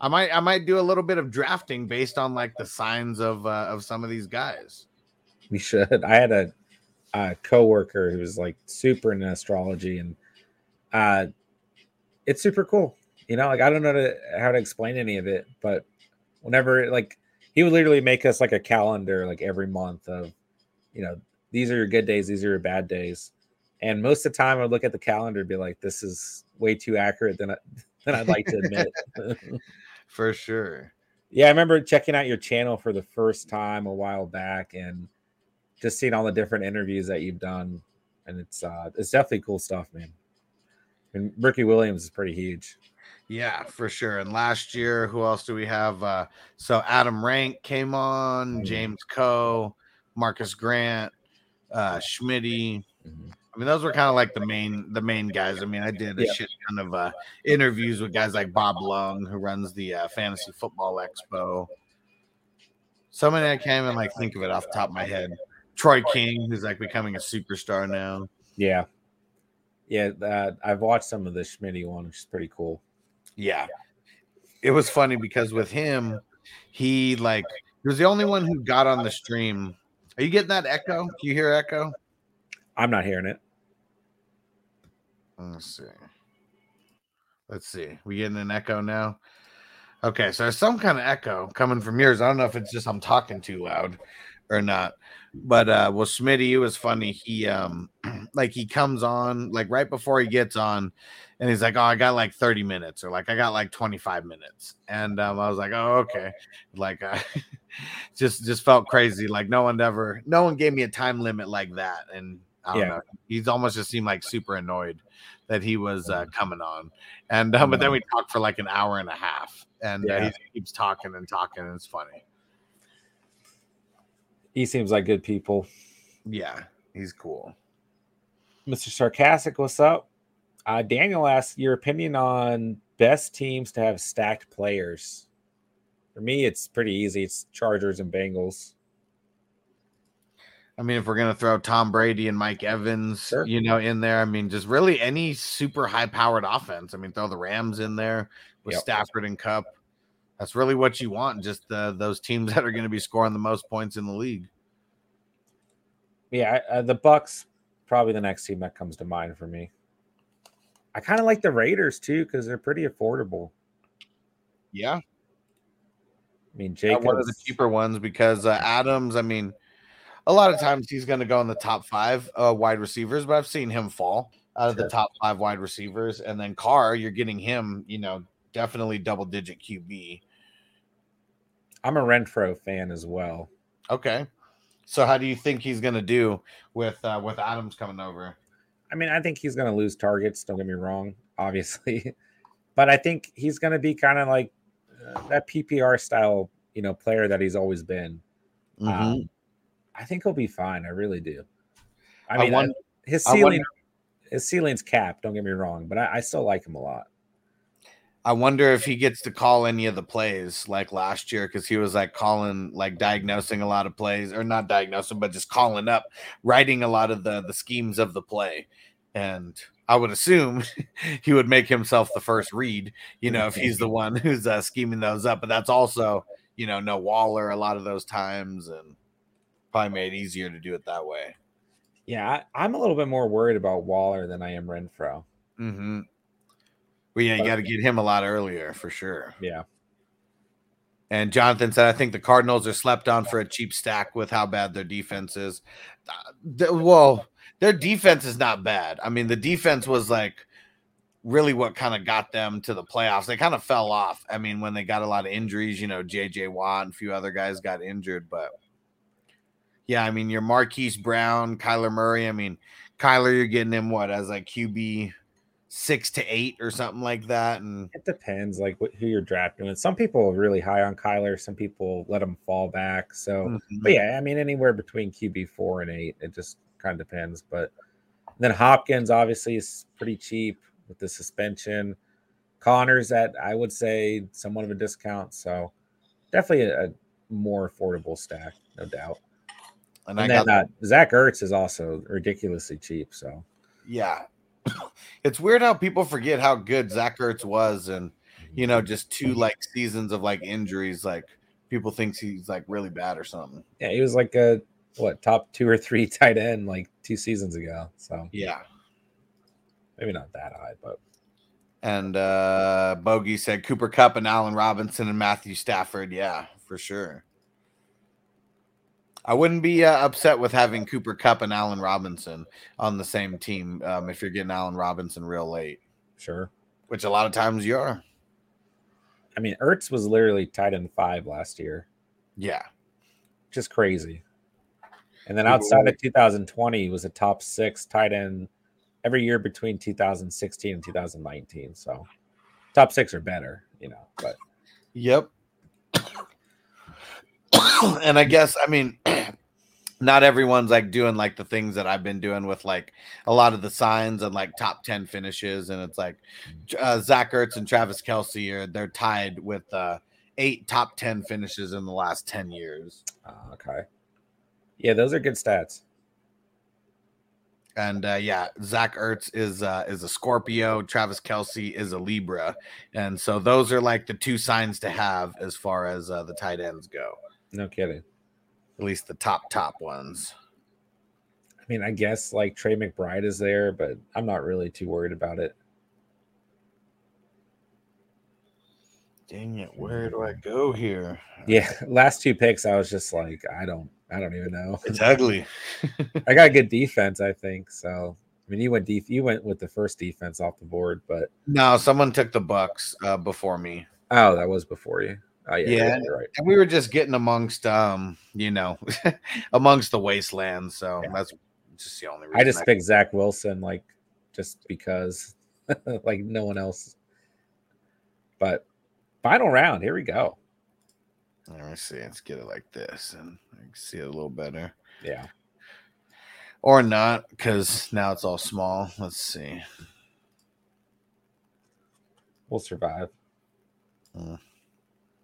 I might, I might do a little bit of drafting based on like the signs of, uh, of some of these guys. We should. I had a, a coworker who was like super into astrology and uh, it's super cool. You know, like, I don't know to, how to explain any of it, but whenever, like, he would literally make us, like, a calendar, like, every month of, you know, these are your good days, these are your bad days. And most of the time, I would look at the calendar and be like, this is way too accurate than, I, than I'd like to admit. For sure. Yeah, I remember checking out your channel for the first time a while back and just seeing all the different interviews that you've done. And it's uh, it's definitely cool stuff, man. And Ricky Williams is pretty huge. Yeah, for sure. And last year, who else do we have? Uh, so Adam Rank came on, James Coe, Marcus Grant, uh, Schmitty. Mm-hmm. I mean, those were kind of like the main the main guys. I mean, I did a yeah. shit ton of uh, interviews with guys like Bob Long, who runs the uh, Fantasy Football Expo. So many I can't even like think of it off the top of my head. Troy King, who's like becoming a superstar now. Yeah, yeah. Uh, I've watched some of the Schmitty one, which is pretty cool. Yeah. It was funny because with him, he like he was the only one who got on the stream. Are you getting that echo? Do you hear echo? I'm not hearing it. Let's see. Let's see. We getting an echo now? Okay, so there's some kind of echo coming from yours. I don't know if it's just I'm talking too loud or not. But uh well, Smitty, it was funny. He um like he comes on like right before he gets on and he's like, oh, I got like thirty minutes or like I got like twenty-five minutes. And um, I was like, oh, OK, like uh, just just felt crazy. Like no one ever no one gave me a time limit like that. And I don't yeah. know. He's almost just seemed like super annoyed that he was uh, coming on. And um, but then we talked for like an hour and a half and yeah. uh, he keeps talking and talking. And it's funny. He seems like good people. Yeah, he's cool. Mister Sarcastic, what's up? Uh, Daniel asks your opinion on best teams to have stacked players. For me, it's pretty easy. It's Chargers and Bengals. I mean, if we're going to throw Tom Brady and Mike Evans, sure. you know, in there, I mean, just really any super high-powered offense. I mean, throw the Rams in there with yep. Stafford and Kupp. That's really what you want, just uh, those teams that are going to be scoring the most points in the league. Yeah, uh, the Bucs probably the next team that comes to mind for me. I kind of like the Raiders, too, because they're pretty affordable. Yeah. I mean, Jacobs. Yeah, one of the cheaper ones because uh, Adams, I mean, a lot of times he's going to go in the top five uh, wide receivers, but I've seen him fall out of sure. the top five wide receivers. And then Carr, you're getting him, you know, definitely double-digit Q B. I'm a Renfro fan as well. Okay. So how do you think he's going to do with uh, with Adams coming over? I mean, I think he's going to lose targets. Don't get me wrong, obviously. But I think he's going to be kind of like uh, that P P R style, you know, player that he's always been. Mm-hmm. Um, I think he'll be fine. I really do. I mean, I wonder, I, his ceiling, I wonder, his ceiling's capped. Don't get me wrong, but I, I still like him a lot. I wonder if he gets to call any of the plays like last year because he was like calling, like diagnosing a lot of plays, or not diagnosing, but just calling up, writing a lot of the, the schemes of the play. And I would assume he would make himself the first read, you know, if he's the one who's uh, scheming those up. But that's also, you know, no Waller a lot of those times and probably made it easier to do it that way. Yeah, I, I'm a little bit more worried about Waller than I am Renfro. Mm-hmm. Well, yeah, you got to get him a lot earlier for sure. Yeah. And Jonathan said, I think the Cardinals are slept on for a cheap stack with how bad their defense is. Uh, well, their defense is not bad. I mean, the defense was like really what kind of got them to the playoffs. They kind of fell off. I mean, when they got a lot of injuries, you know, J J Watt and a few other guys got injured. But, yeah, I mean, your Marquise Brown, Kyler Murray. I mean, Kyler, you're getting him, what, as like Q B – six to eight or something like that. And it depends like what, who you're drafting. And some people are really high on Kyler. Some people let him fall back. So, mm-hmm. but yeah, I mean, anywhere between Q B four and eight, it just kind of depends. But then Hopkins obviously is pretty cheap with the suspension. Connor's at, I would say, somewhat of a discount. So definitely a, a more affordable stack, no doubt. And, and I then got- uh, Zach Ertz is also ridiculously cheap. So yeah. It's weird how people forget how good Zach Ertz was, and you know, just two like seasons of like injuries, like people think he's like really bad or something. Yeah, he was like a what top two or three tight end like two seasons ago. So yeah, maybe not that high, but. And uh, Bogey said Cooper Kupp and Allen Robinson and Matthew Stafford. Yeah, for sure. I wouldn't be uh, upset with having Cooper Kupp and Allen Robinson on the same team um, if you're getting Allen Robinson real late. Sure. Which a lot of times you are. I mean, Ertz was literally tight end five last year. Yeah. Just crazy. And then outside of two thousand twenty, he was a top six tight end every year between two thousand sixteen and two thousand nineteen. So top six or better, you know. But yep. And I guess, I mean, not everyone's like doing like the things that I've been doing with like a lot of the signs and like top ten finishes. And it's like uh, Zach Ertz and Travis Kelce are they're tied with uh, eight top ten finishes in the last ten years. Uh, okay. Yeah, those are good stats. And uh, yeah, Zach Ertz is uh, is a Scorpio. Travis Kelce is a Libra. And so those are like the two signs to have as far as uh, the tight ends go. No kidding. At least the top, top ones. I mean, I guess like Trey McBride is there, but I'm not really too worried about it. Dang it. Where do I go here? Yeah. Last two picks, I was just like, I don't, I don't even know. It's ugly. I got good defense, I think. So I mean, you went def- you went with the first defense off the board, but no, someone took the Bucks uh, before me. Oh, that was before you. Oh, yeah, yeah, you're right. And we were just getting amongst, um, you know, amongst the wasteland. So yeah. That's just the only reason. I just I picked could. Zach Wilson, like, just because, like, no one else. But final round, here we go. Let me see. Let's get it like this, and I can see it a little better. Yeah. Or not, because now it's all small. Let's see. We'll survive. Mm.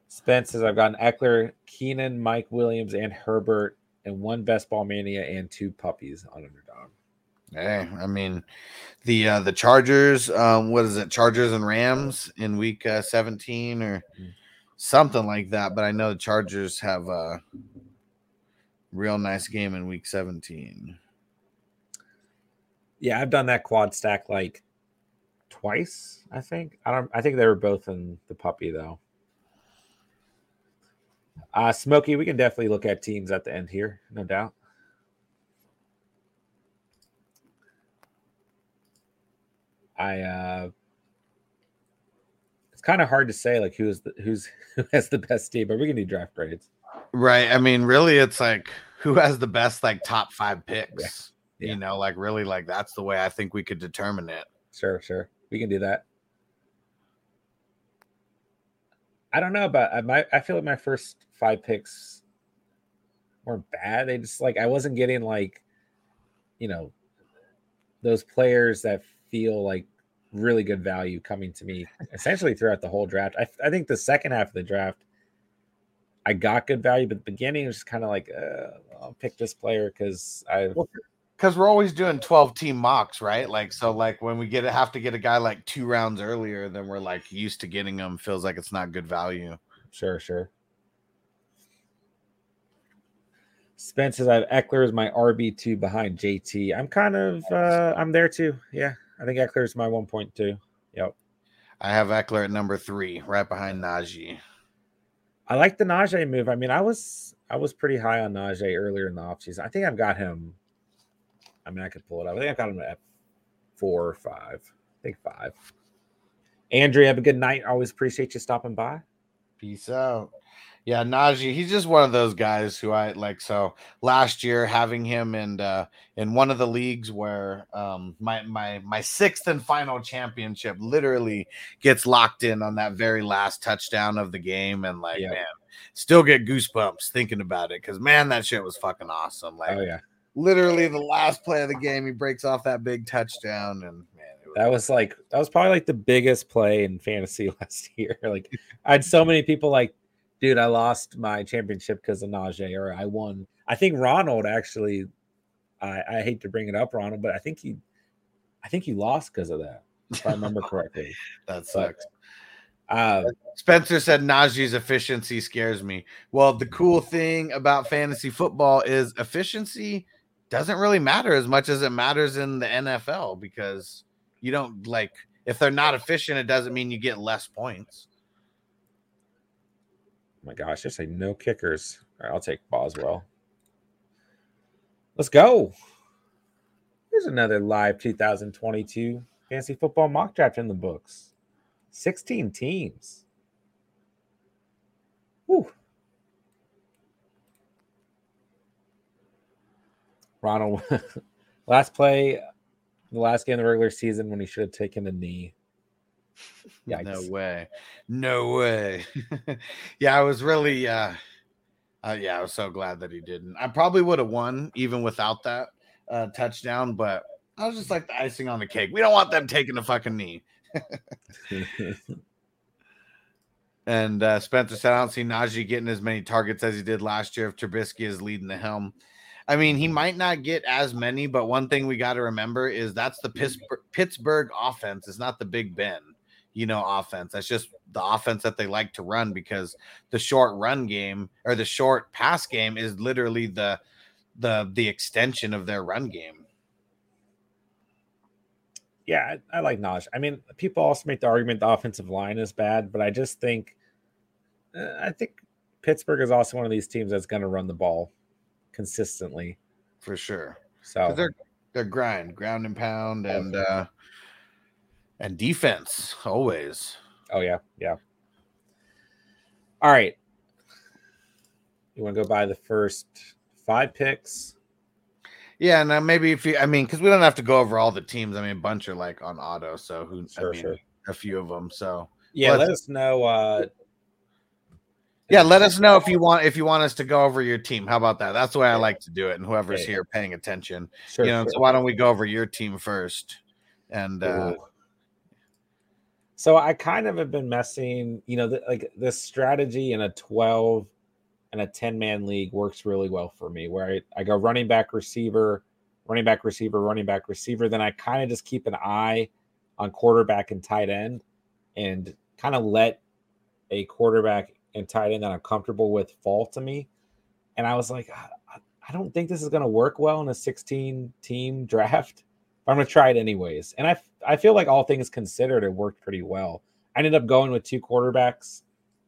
Spence says, I've gotten Eckler, Keenan, Mike Williams, and Herbert, and one Best Ball Mania and two puppies on Underdog. Hey, I mean, the uh, the Chargers, um, what is it, Chargers and Rams in week uh, seventeen or mm-hmm. something like that. But I know the Chargers have a real nice game in week seventeen. Yeah, I've done that quad stack like twice, I think. I don't I think they were both in the puppy though. Uh Smokey, we can definitely look at teams at the end here, no doubt. I uh it's kind of hard to say like who's the, who's who has the best team, but we can do draft grades. Right. I mean, really it's like who has the best like top five picks. Yeah. Yeah. You know, like really, like that's the way I think we could determine it. Sure, sure. We can do that. I don't know about my, I feel like my first five picks weren't bad. They just like, I wasn't getting like, you know, those players that feel like really good value coming to me essentially throughout the whole draft. I, I think the second half of the draft, I got good value, but the beginning was just kind of like, uh, I'll pick this player because I. Well, because we're always doing twelve-team mocks, right? Like, so, like, when we get have to get a guy, like, two rounds earlier, then we're, like, used to getting him. Feels like it's not good value. Sure, sure. Spence says, I have Eckler as my R B two behind J T. I'm kind of, uh, I'm there, too. Yeah, I think Eckler is my one point two. Yep. I have Eckler at number three, right behind Najee. I like the Najee move. I mean, I was, I was pretty high on Najee earlier in the offseason. I think I've got him. I mean, I could pull it up. I think I got him at four or five. I think five. Andrea, have a good night. Always appreciate you stopping by. Peace out. Yeah, Najee, he's just one of those guys who I like. So last year, having him in uh, in one of the leagues where um, my my my sixth and final championship literally gets locked in on that very last touchdown of the game, and like, yeah. man, still get goosebumps thinking about it because man, that shit was fucking awesome. Like, oh yeah. Literally the last play of the game, he breaks off that big touchdown, and man, it was that was like that was probably like the biggest play in fantasy last year. Like I had so many people like, dude, I lost my championship because of Najee, or I won. I think Ronald actually, I, I hate to bring it up, Ronald, but I think he, I think he lost because of that, if I remember correctly. That sucks. But, uh, Spencer said Najee's efficiency scares me. Well, the cool thing about fantasy football is efficiency doesn't really matter as much as it matters in the N F L because you don't like if they're not efficient, it doesn't mean you get less points. Oh my gosh, I say no kickers. All right, I'll take Boswell. Let's go. Here's another live two thousand twenty-two fantasy football mock draft in the books. sixteen teams. Whew. Ronald, last play, the last game of the regular season when he should have taken a knee. Yikes. No way. No way. Yeah, I was really, uh, uh, yeah, I was so glad that he didn't. I probably would have won even without that uh, touchdown, but I was just like the icing on the cake. We don't want them taking a fucking knee. And uh, Spencer said, I don't see Najee getting as many targets as he did last year if Trubisky is leading the helm. I mean, he might not get as many, but one thing we got to remember is that's the Pittsburgh offense. It's not the Big Ben, you know, offense. That's just the offense that they like to run because the short run game or the short pass game is literally the the the extension of their run game. Yeah, I, I like Najee. I mean, people also make the argument the offensive line is bad, but I just think uh, I think Pittsburgh is also one of these teams that's going to run the ball consistently for sure. So they're uh, grind, ground and pound, and uh, and defense always. Oh yeah, yeah. All right, you want to go by the first five picks? Yeah, and maybe if you, I mean, because we don't have to go over all the teams. I mean, a bunch are like on auto, so who? Sure, I mean, sure. A few of them. So yeah, let us know. Uh, yeah, let us know if you want if you want us to go over your team. How about that? That's the way I like to do it. And whoever's yeah, yeah. here paying attention, sure, you know. Sure. So why don't we go over your team first? And uh, so I kind of have been messing, you know, the, like this strategy in a twelve. And a ten-man league works really well for me, where I, I go running back, receiver, running back, receiver, running back, receiver. Then I kind of just keep an eye on quarterback and tight end and kind of let a quarterback and tight end that I'm comfortable with fall to me. And I was like, I, I don't think this is going to work well in a sixteen-team draft, but I'm going to try it anyways. And I, I feel like all things considered, it worked pretty well. I ended up going with two quarterbacks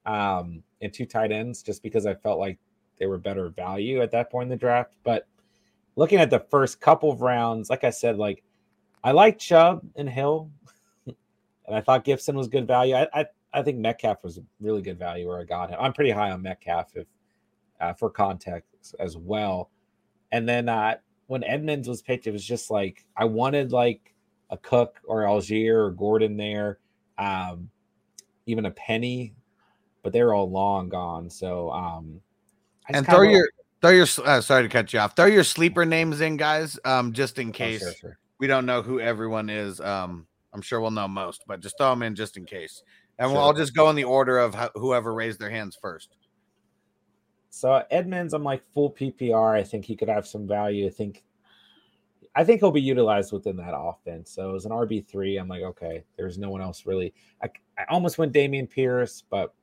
um, and two tight ends just because I felt like they were better value at that point in the draft. But looking at the first couple of rounds, like I said, like I like Chubb and Hill and I thought Gibson was good value. I, I, I think Metcalf was really good value where I got him. I'm pretty high on Metcalf if, uh, for context as well. And then, uh, when Edmonds was picked, it was just like, I wanted like a Cook or Algier or Gordon there. Um, even a Penny, but they're all long gone. So, um, I and throw your, throw your, uh, sorry to cut you off. Throw your sleeper names in, guys. Um, just in case oh, sure, sure. we don't know who everyone is. Um, I'm sure we'll know most, but just throw them in just in case. And sure. we'll all just go in the order of ho- whoever raised their hands first. So Edmonds, I'm like full P P R. I think he could have some value. I think, I think he'll be utilized within that offense. So it was an R B three. I'm like, okay, there's no one else really. I, I almost went Dameon Pierce, but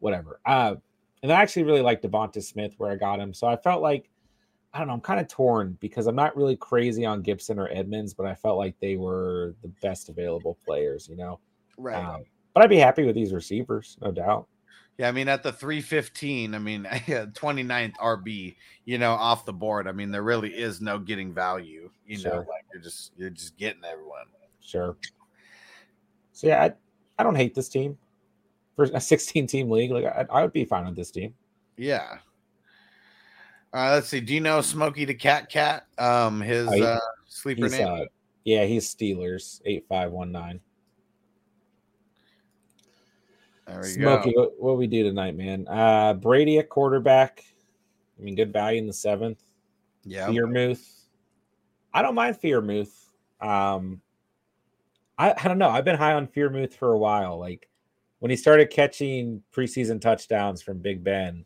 whatever. Uh, and I actually really like Devonta Smith where I got him. So I felt like, I don't know, I'm kind of torn because I'm not really crazy on Gibson or Edmonds, but I felt like they were the best available players, you know? Right. Um, but I'd be happy with these receivers, no doubt. Yeah. I mean, at the three fifteen, I mean, twenty-ninth R B, you know, off the board. I mean, there really is no getting value, you sure. know, like you're just, you're just getting everyone. Sure. So yeah, I, I don't hate this team. For a sixteen-team league, like I, I would be fine with this team. Yeah. Uh, let's see. Do you know Smokey the Cat Cat? Um, his oh, yeah. uh, sleeper he's, name. Uh, yeah, he's Steelers eight five one nine. There we Smokey, go. What, what we do tonight, man? Uh, Brady at quarterback. I mean, good value in the seventh. Yeah. Fearmouth. I don't mind Fearmouth. Um, I I don't know. I've been high on Fearmouth for a while, like. When he started catching preseason touchdowns from Big Ben,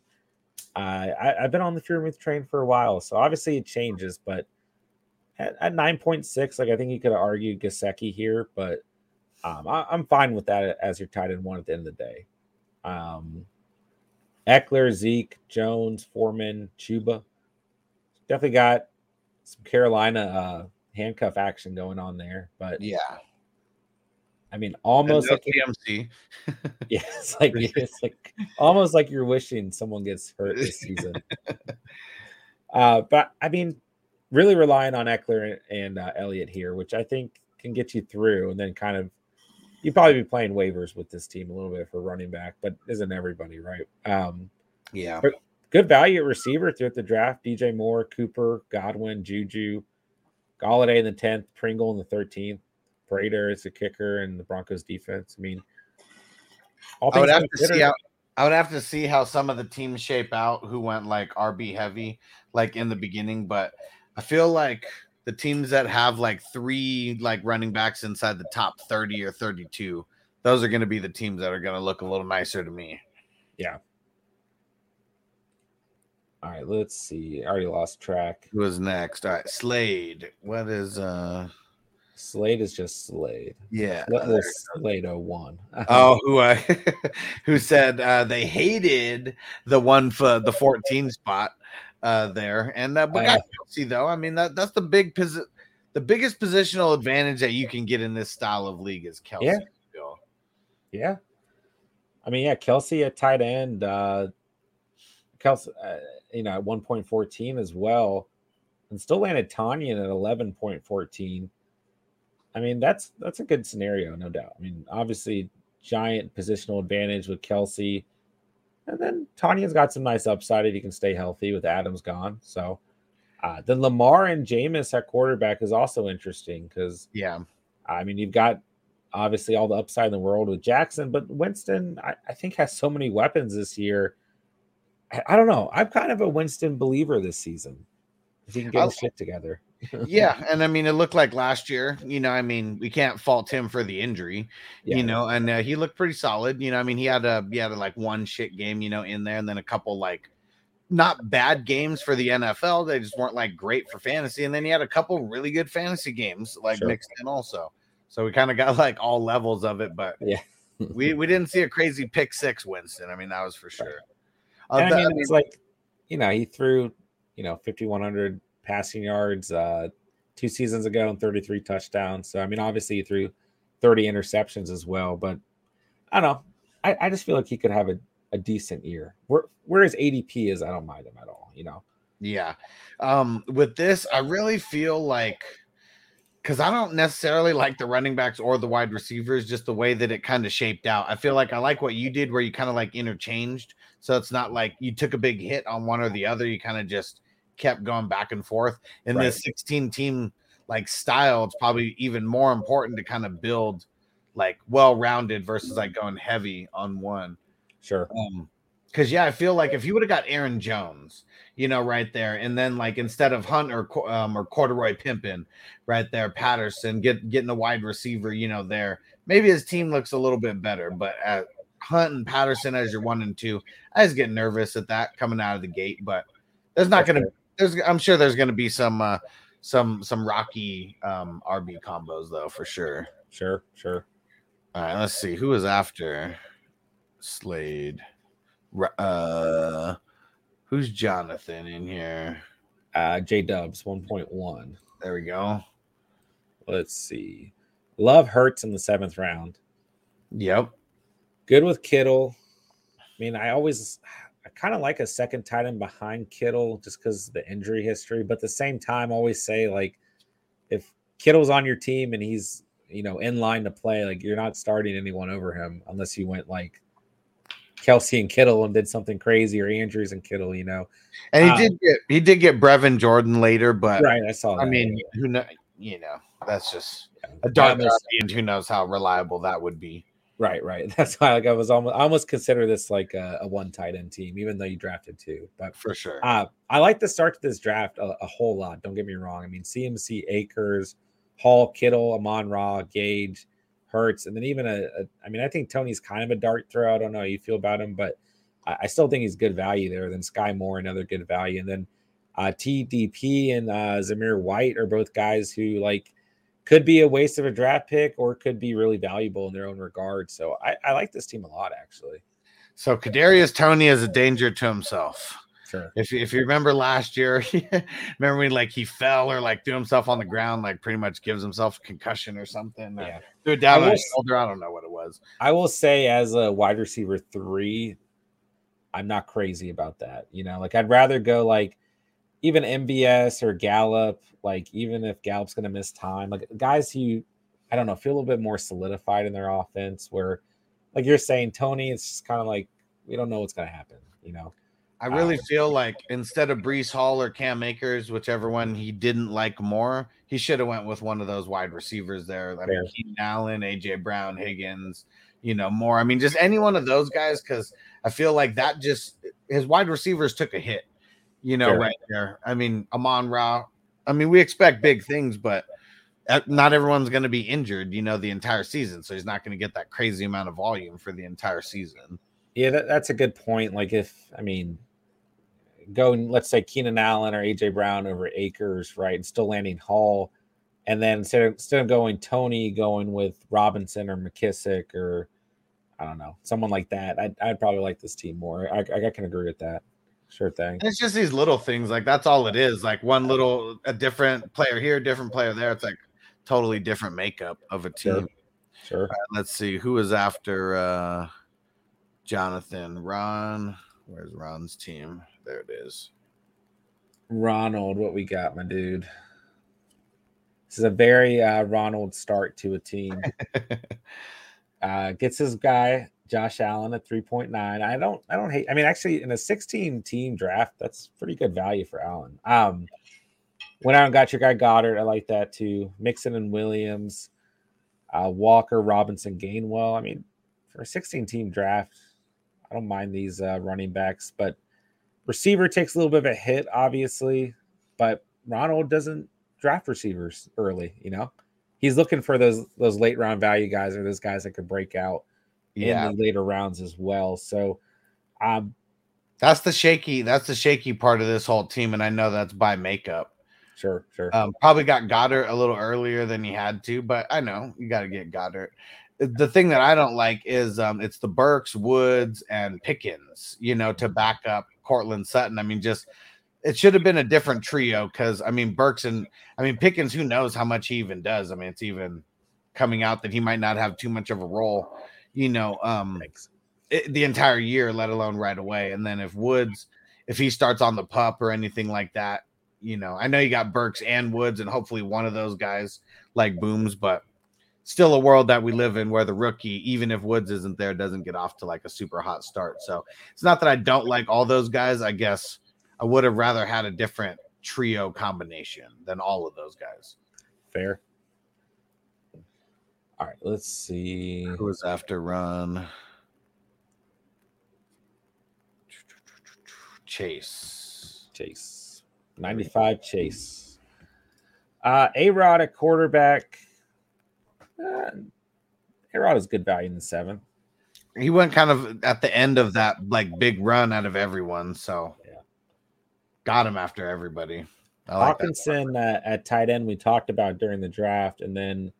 uh, I, I've been on the Fearmouth train for a while. So obviously it changes, but at, at nine point six, like I think you could argue Gesicki here, but um, I, I'm fine with that as your tight end one at the end of the day. Um, Eckler, Zeke, Jones, Foreman, Chuba. Definitely got some Carolina uh, handcuff action going on there, but yeah. I mean, almost no like T M C. Yeah, it's like it's like almost like you're wishing someone gets hurt this season. uh, but I mean, really relying on Eckler and uh, Elliott here, which I think can get you through, and then kind of you'd probably be playing waivers with this team a little bit for running back, but isn't everybody right? Um, yeah, but good value at receiver throughout the draft: D J Moore, Cooper, Godwin, Juju, Galladay in the tenth, Pringle in the thirteenth. Prater is a kicker and the Broncos defense. I mean, I would have to see how, I would have to see how some of the teams shape out who went like R B heavy, like in the beginning. But I feel like the teams that have like three like running backs inside the top thirty or thirty-two, those are going to be the teams that are going to look a little nicer to me. Yeah. All right, let's see. I already lost track. Who was next? All right, Slade. What is uh? Slade is just Slade. Yeah. Slade oh one. Oh, who uh, who said uh, they hated the one for the fourteen spot uh, there. And uh, but uh, Kelsey, though, I mean, that, that's the big posi- the biggest positional advantage that you can get in this style of league is Kelsey. Yeah. yeah. I mean, yeah, Kelsey at tight end. Uh, Kelsey, uh, you know, at one point one four as well. and still landed Tanyan at eleven point one four. I mean, that's that's a good scenario, no doubt. I mean, obviously, giant positional advantage with Kelsey. And then Tanyan's got some nice upside if he can stay healthy with Adams gone. So uh, then Lamar and Jameis at quarterback is also interesting because, yeah, I mean, you've got obviously all the upside in the world with Jackson, but Winston, I, I think, has so many weapons this year. I, I don't know. I'm kind of a Winston believer this season. If he can get his shit together. Yeah, and I mean, it looked like last year, you know, I mean, we can't fault him for the injury, yeah. you know, and uh, he looked pretty solid, you know, I mean, he had a, he had a, like one shit game, you know, in there, and then a couple, like, not bad games for the N F L, they just weren't, like, great for fantasy, and then he had a couple really good fantasy games, like, sure. mixed in also, so we kind of got, like, all levels of it, but yeah, we, we didn't see a crazy pick six Winston, I mean, that was for sure. Right. Uh, and, the, I mean, it's like, you know, he threw, you know, fifty-one hundred passing yards uh two seasons ago and thirty-three touchdowns. So I mean, obviously he threw thirty interceptions as well, but I don't know. I, I just feel like he could have a, a decent year. Where where his A D P is, I don't mind him at all, you know. Yeah. Um with this, I really feel like, because I don't necessarily like the running backs or the wide receivers, just the way that it kind of shaped out. I feel like I like what you did where you kind of like interchanged. So it's not like you took a big hit on one or the other. You kind of just kept going back and forth in right. this sixteen team like style. It's probably even more important to kind of build like well-rounded versus like going heavy on one. Sure. Um, Cause yeah, I feel like if you would have got Aaron Jones, you know, right there. And then like, instead of Hunt or, um, or Corduroy Pimpin right there, Patterson get, getting a wide receiver, you know, there, maybe his team looks a little bit better, but at Hunt and Patterson as your one and two, I just get nervous at that coming out of the gate, but there's not going to There's, I'm sure there's going to be some uh, some some rocky um, R B combos though for sure. Sure, sure. All right, let's see who is after Slade. Uh, who's Jonathan in here? Uh, J Dubs one point one. There we go. Let's see. Love Hurts in the seventh round. Yep. Good with Kittle. I mean, I always. I kind of like a second tight end behind Kittle just because of the injury history, but at the same time, always say like if Kittle's on your team and he's, you know, in line to play, like you're not starting anyone over him unless you went like Kelsey and Kittle and did something crazy or Andrews and Kittle, you know. And he um, did get he did get Brevin Jordan later, but right, I saw. That. I mean, who know, you know, that's just yeah. a dark and who knows how reliable that would be. Right, right. That's why like I was almost I almost consider this like a, a one tight end team, even though you drafted two. But for sure, uh, I like the start to this draft a, a whole lot. Don't get me wrong. I mean, C M C, Akers, Hall, Kittle, Amon-Ra, Gage, Hurts, and then even a, a. I mean, I think Tony's kind of a dart throw. I don't know how you feel about him, but I, I still think he's good value there. Then Sky Moore, another good value, and then uh, T D P and uh, Zamir White are both guys who like. Could be a waste of a draft pick or could be really valuable in their own regard. So I, I like this team a lot, actually. So Kadarius Toney is a danger to himself. Sure. If, if you remember last year, remember when like he fell or like threw himself on the ground, like pretty much gives himself a concussion or something. Yeah. Or threw it down on his shoulder. I don't know what it was. I will say as a wide receiver three, I'm not crazy about that. You know, like I'd rather go like, even M B S or Gallup, like even if Gallup's going to miss time, like guys who, I don't know, feel a little bit more solidified in their offense where, like you're saying, Tony, it's just kind of like, we don't know what's going to happen, you know? I really um, feel like instead of Breece Hall or Cam Akers, whichever one he didn't like more, he should have went with one of those wide receivers there. I mean, Keenan Allen, A J. Brown, Higgins, you know, more. I mean, just any one of those guys because I feel like that just – his wide receivers took a hit. You know, fair. Right there. I mean, Amon-Ra. I mean, we expect big things, but not everyone's going to be injured, you know, the entire season. So he's not going to get that crazy amount of volume for the entire season. Yeah, that, that's a good point. Like if, I mean, going, let's say Keenan Allen or A J. Brown over Akers, right, and still landing Hall. And then instead of, instead of going Tony, going with Robinson or McKissick or, I don't know, someone like that, I'd, I'd probably like this team more. I, I can agree with that. Sure thing. And it's just these little things. Like, that's all it is. Like, one little, a different player here, different player there. It's like totally different makeup of a team. Sure. Sure. All right, let's see. Who is after uh, Jonathan? Ron. Where's Ron's team? There it is. Ronald, what we got, my dude? This is a very uh, Ronald start to a team. uh, gets his guy Josh Allen at three point nine. I don't, I don't hate. I mean, actually, in a sixteen-team draft, that's pretty good value for Allen. Um, went out and got your guy Goddard. I like that too. Mixon and Williams, uh, Walker, Robinson, Gainwell. I mean, for a sixteen-team draft, I don't mind these uh, running backs, but receiver takes a little bit of a hit, obviously, but Ronald doesn't draft receivers early. You know, he's looking for those those late round value guys, or those guys that could break out yeah. in the later rounds as well. So, um, that's the shaky that's the shaky part of this whole team, and I know that's by makeup. Sure, sure. Um, probably got Goddard a little earlier than he had to, but I know you got to get Goddard. The thing that I don't like is um, it's the Burks, Woods, and Pickens, you know, to back up Cortland Sutton. I mean, just it should have been a different trio because, I mean, Burks and I mean, Pickens, who knows how much he even does. I mean, it's even coming out that he might not have too much of a role, you know, um, it, the entire year, let alone right away. And then if Woods, if he starts on the pup or anything like that, you know, I know you got Burks and Woods and hopefully one of those guys like booms, but still a world that we live in where the rookie, even if Woods isn't there, doesn't get off to like a super hot start. So it's not that I don't like all those guys. I guess I would have rather had a different trio combination than all of those guys. Fair. All right, let's see. Who was after Run? Chase. Chase. ninety-five Chase. Uh, A-Rod at quarterback. Uh, A-Rod is good value in the seven. He went kind of at the end of that like big run out of everyone, so yeah. Got him after everybody. I like Hawkinson uh, at tight end we talked about during the draft, and then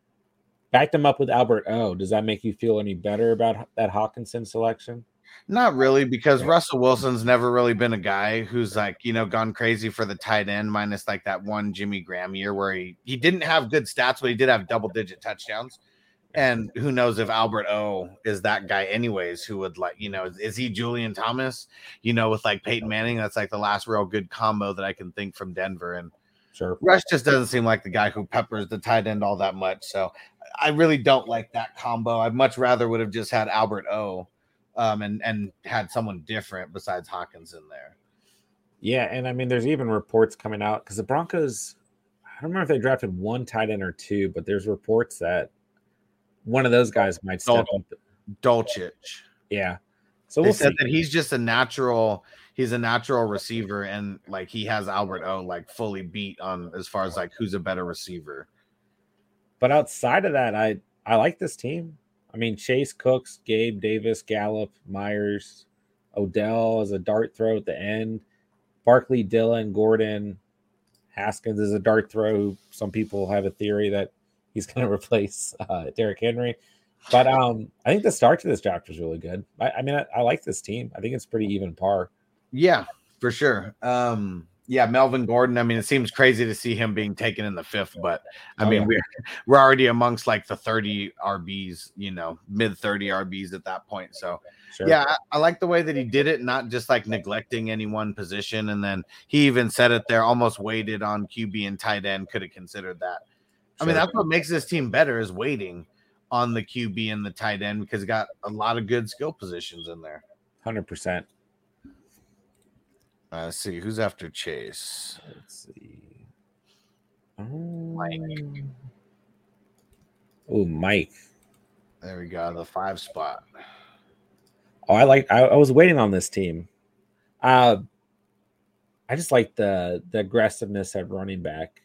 backed him up with Albert O. Does that make you feel any better about that Hawkinson selection? Not really, because Russell Wilson's never really been a guy who's like, you know, gone crazy for the tight end, minus like that one Jimmy Graham year where he, he didn't have good stats, but he did have double digit touchdowns. And who knows if Albert O is that guy anyways, who would like, you know, is, is he Julian Thomas, you know, with like Peyton Manning? That's like the last real good combo that I can think from Denver. And sure, Rush just doesn't seem like the guy who peppers the tight end all that much. So I really don't like that combo. I much rather would have just had Albert O. Um, and, and had someone different besides Hawkins in there. Yeah, and I mean, there's even reports coming out because the Broncos, I don't remember if they drafted one tight end or two, but there's reports that one of those guys might step Dol- up. Dolchich. Yeah. So we'll they said see. That he's just a natural, he's a natural receiver, and like he has Albert O like fully beat on as far as like who's a better receiver. But outside of that, I, I like this team. I mean, Chase, Cooks, Gabe, Davis, Gallup, Myers, Odell is a dart throw at the end. Barkley, Dillon, Gordon, Haskins is a dart throw. Some people have a theory that he's going to replace uh, Derrick Henry. But um, I think the start to this draft was really good. I, I mean, I, I like this team. I think it's pretty even par. Yeah, for sure. Um Yeah, Melvin Gordon. I mean, it seems crazy to see him being taken in the fifth, but I oh, mean, yeah. we're we're already amongst like the thirty R Bs, you know, mid thirty R Bs at that point. So, sure. yeah, I, I like the way that he did it, not just like neglecting any one position. And then he even said it there, almost waited on Q B and tight end. Could have considered that. Sure. I mean, that's what makes this team better is waiting on the Q B and the tight end because it got a lot of good skill positions in there. one hundred percent. Uh, let's see who's after Chase. Let's see. Mike. Oh, Mike. There we go. The five spot. Oh, I like. I, I was waiting on this team. Uh, I just like the the aggressiveness at running back.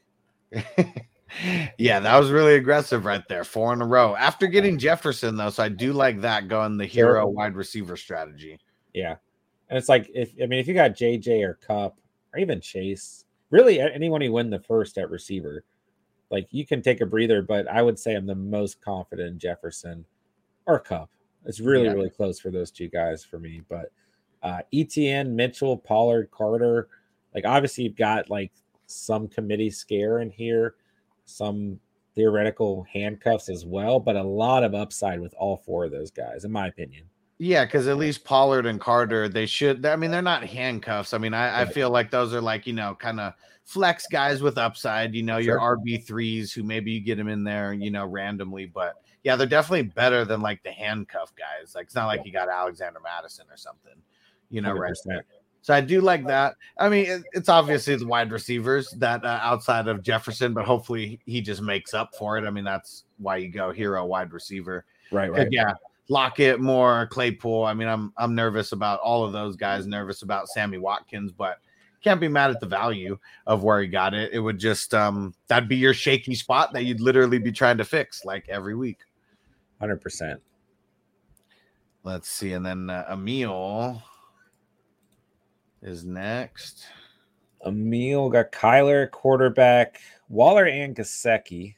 Yeah, that was really aggressive right there. Four in a row after getting Jefferson though, so I do like that going the hero wide receiver strategy. Yeah. And it's like, if I mean, if you got J J or Cup or even Chase, really anyone who win the first at receiver, like you can take a breather, but I would say I'm the most confident in Jefferson or Cup. It's really, yeah. really close for those two guys for me. But uh, E T N, Mitchell, Pollard, Carter, like obviously you've got like some committee scare in here, some theoretical handcuffs as well, but a lot of upside with all four of those guys, in my opinion. Yeah, because at least Pollard and Carter, they should. I mean, they're not handcuffs. I mean, I, right. I feel like those are like, you know, kind of flex guys with upside, you know, sure. your R B threes who maybe you get them in there, you know, randomly. But yeah, they're definitely better than like the handcuff guys. Like, it's not like yeah. you got Alexander Madison or something, you know, one hundred percent right there. So I do like that. I mean, it, it's obviously the wide receivers that uh, outside of Jefferson, but hopefully he just makes up for it. I mean, that's why you go hero wide receiver. Right, right. Yeah. Lockett, Moore, Claypool. I mean, I'm I'm nervous about all of those guys, nervous about Sammy Watkins, but can't be mad at the value of where he got it. It would just um that'd be your shaky spot that you'd literally be trying to fix like every week. one hundred percent. Let's see. And then uh, Emil is next. Emil got Kyler, quarterback, Waller and Gesicki,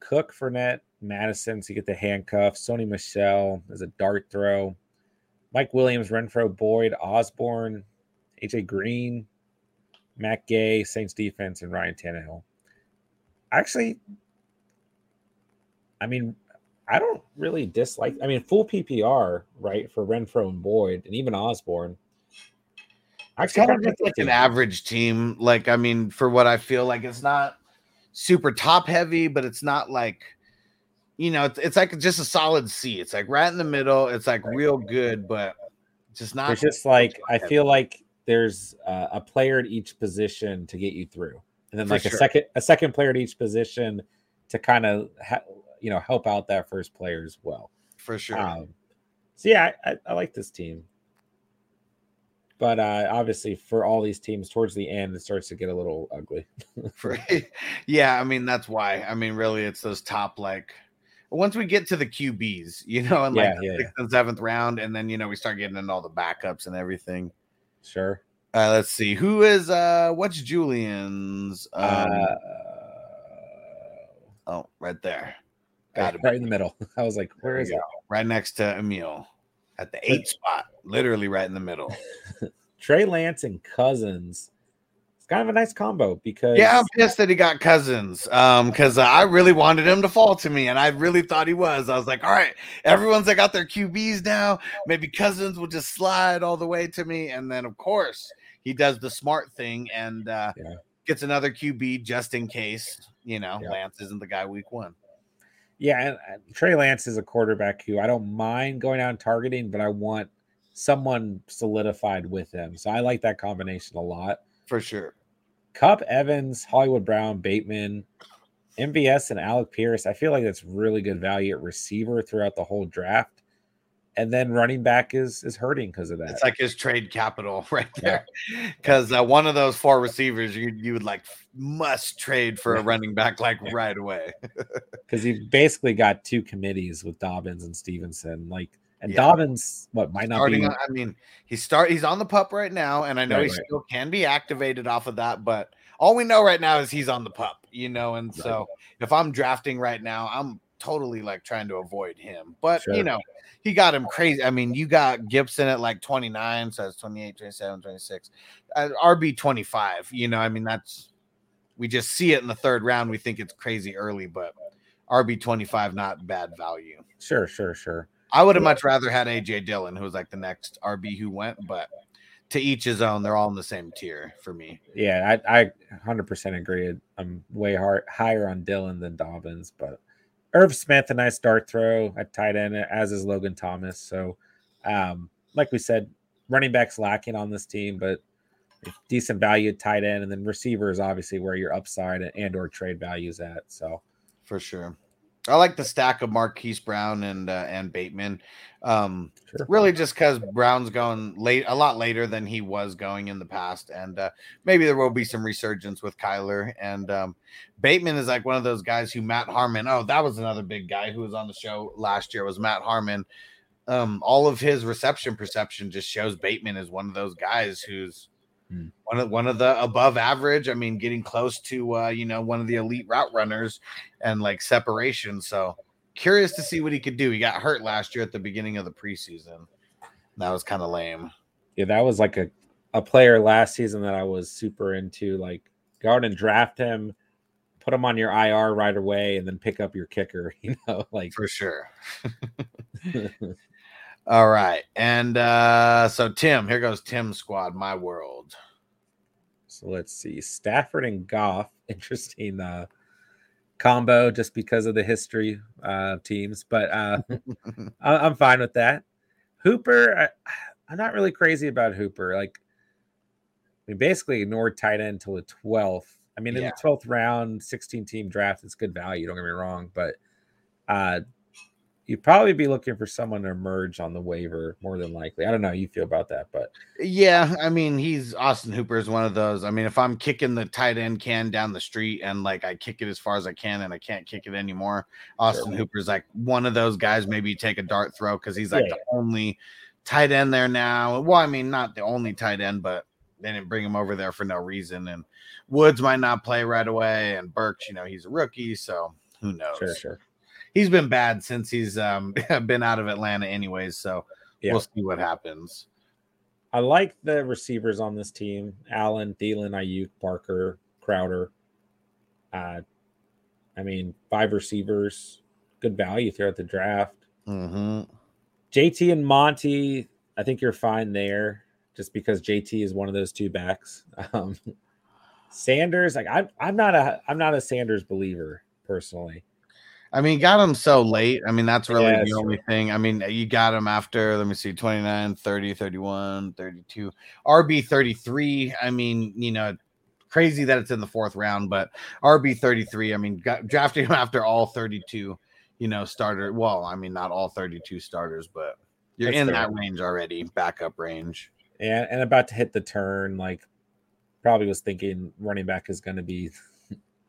Cook, Fournette, Madison, so you get the handcuff. Sony Michel is a dart throw. Mike Williams, Renfrow, Boyd, Osborne, A J Green, Matt Gay, Saints defense, and Ryan Tannehill. Actually, I mean, I don't really dislike. I mean, full P P R, right, for Renfrow and Boyd, and even Osborne. I kind of just like an average team. Like, I mean, for what I feel like, it's not super top heavy, but it's not like, you know, it's, it's like just a solid C. It's like right in the middle. It's like real good, but just not. It's just like, I feel like there's uh, a player at each position to get you through. And then like For sure. a second, a second player at each position to kind of, ha- you know, help out that first player as well. For sure. Um, so yeah, I, I, I like this team. But uh, obviously, for all these teams, towards the end, it starts to get a little ugly. Yeah, I mean, that's why. I mean, really, it's those top, like, once we get to the Q Bs, you know, in yeah, like yeah, the sixth yeah. and seventh round, and then, you know, we start getting into all the backups and everything. Sure. Uh, let's see. Who is, uh, what's Julian's? Um, uh, oh, right there. Got it. Right in the middle. I was like, where is it? Right next to Emil. At the eight spot, literally right in the middle. Trey Lance and Cousins. It's kind of a nice combo because... Yeah, I'm pissed that he got Cousins because um, uh, I really wanted him to fall to me, and I really thought he was. I was like, all right, everyone's got their Q Bs now. Maybe Cousins will just slide all the way to me. And then, of course, he does the smart thing and uh, yeah. gets another Q B just in case, you know, yeah. Lance isn't the guy week one. Yeah, and Trey Lance is a quarterback who I don't mind going out and targeting, but I want someone solidified with him. So I like that combination a lot. For sure. Cup, Evans, Hollywood Brown, Bateman, M V S, and Alec Pierce. I feel like that's really good value at receiver throughout the whole draft. And then running back is is hurting because of that. It's like his trade capital right there. Because yeah. uh, one of those four receivers, you you would like must trade for a running back like yeah. right away. Because you've basically got two committees with Dobbins and Stevenson. Like, and yeah. Dobbins, what might not Starting be. On, I mean, he start he's on the pup right now, and I know right, he right. still can be activated off of that, but all we know right now is he's on the pup, you know. And right. so if I'm drafting right now, I'm totally like trying to avoid him, but sure. you know, he got him crazy. I mean, you got Gibson at like twenty-nine, so that's twenty-eight, twenty-seven, twenty-six, uh, R B twenty-five. You know, I mean, that's we just see it in the third round. We think it's crazy early, but R B twenty-five, not bad value. Sure, sure, sure. I would have yeah. much rather had A J Dillon, who was like the next R B who went, but to each his own, they're all in the same tier for me. Yeah, I, I one hundred percent agree. I'm way hard, higher on Dillon than Dobbins, but. Irv Smith, a nice dart throw at tight end, as is Logan Thomas. So, um, like we said, running backs lacking on this team, but decent value at tight end. And then receiver is obviously where your upside and or trade value is at. So, for sure. I like the stack of Marquise Brown and uh, and Bateman, um, sure. really just because Brown's going late a lot later than he was going in the past, and uh, maybe there will be some resurgence with Kyler. And um, Bateman is like one of those guys who Matt Harmon. Oh, that was another big guy who was on the show last year was Matt Harmon. Um, all of his reception perception just shows Bateman is one of those guys who's hmm. one of one of the above average. I mean, getting close to uh, you know, one of the elite route runners and like separation. So curious to see what he could do. He got hurt last year at the beginning of the preseason. That was kind of lame. Yeah, that was like a, a player last season that I was super into. Like, go out and draft him, put him on your I R right away, and then pick up your kicker. You know, like for sure. All right. And uh, so Tim, here goes Tim's squad, my world. So let's see. Stafford and Goff. Interesting uh, combo just because of the history uh, teams. But uh, I'm fine with that. Hooper, I, I'm not really crazy about Hooper. Like, we basically ignored tight end until the twelfth. I mean, in yeah. the twelfth round, sixteen-team draft, it's good value. Don't get me wrong. But uh, you'd probably be looking for someone to emerge on the waiver more than likely. I don't know how you feel about that, but yeah, I mean, he's Austin Hooper is one of those. I mean, if I'm kicking the tight end can down the street and like I kick it as far as I can and I can't kick it anymore, Austin sure. Hooper's like one of those guys. Maybe you take a dart throw because he's like yeah, the yeah. only tight end there now. Well, I mean, not the only tight end, but they didn't bring him over there for no reason. And Woods might not play right away, and Burks, you know, he's a rookie, so who knows? Sure, sure. He's been bad since he's um, been out of Atlanta anyways, so yeah. we'll see what happens. I like the receivers on this team. Allen, Thielen, Ayuk, Parker, Crowder. Uh, I mean, five receivers, good value throughout the draft. Mm-hmm. J T and Monty, I think you're fine there just because J T is one of those two backs. Um, Sanders, like I'm, I'm not a, I'm not a Sanders believer personally. I mean, got him so late. I mean, that's really yeah, that's the only true. thing. I mean, you got him after, let me see, twenty-nine, thirty, thirty-one, thirty-two. R B thirty-three, I mean, you know, crazy that it's in the fourth round, but R B thirty-three, I mean, got, drafting him after all thirty-two, you know, starter. Well, I mean, not all thirty-two starters, but you're that's in fair. that range already, backup range. And, and about to hit the turn, like probably was thinking running back is going to be –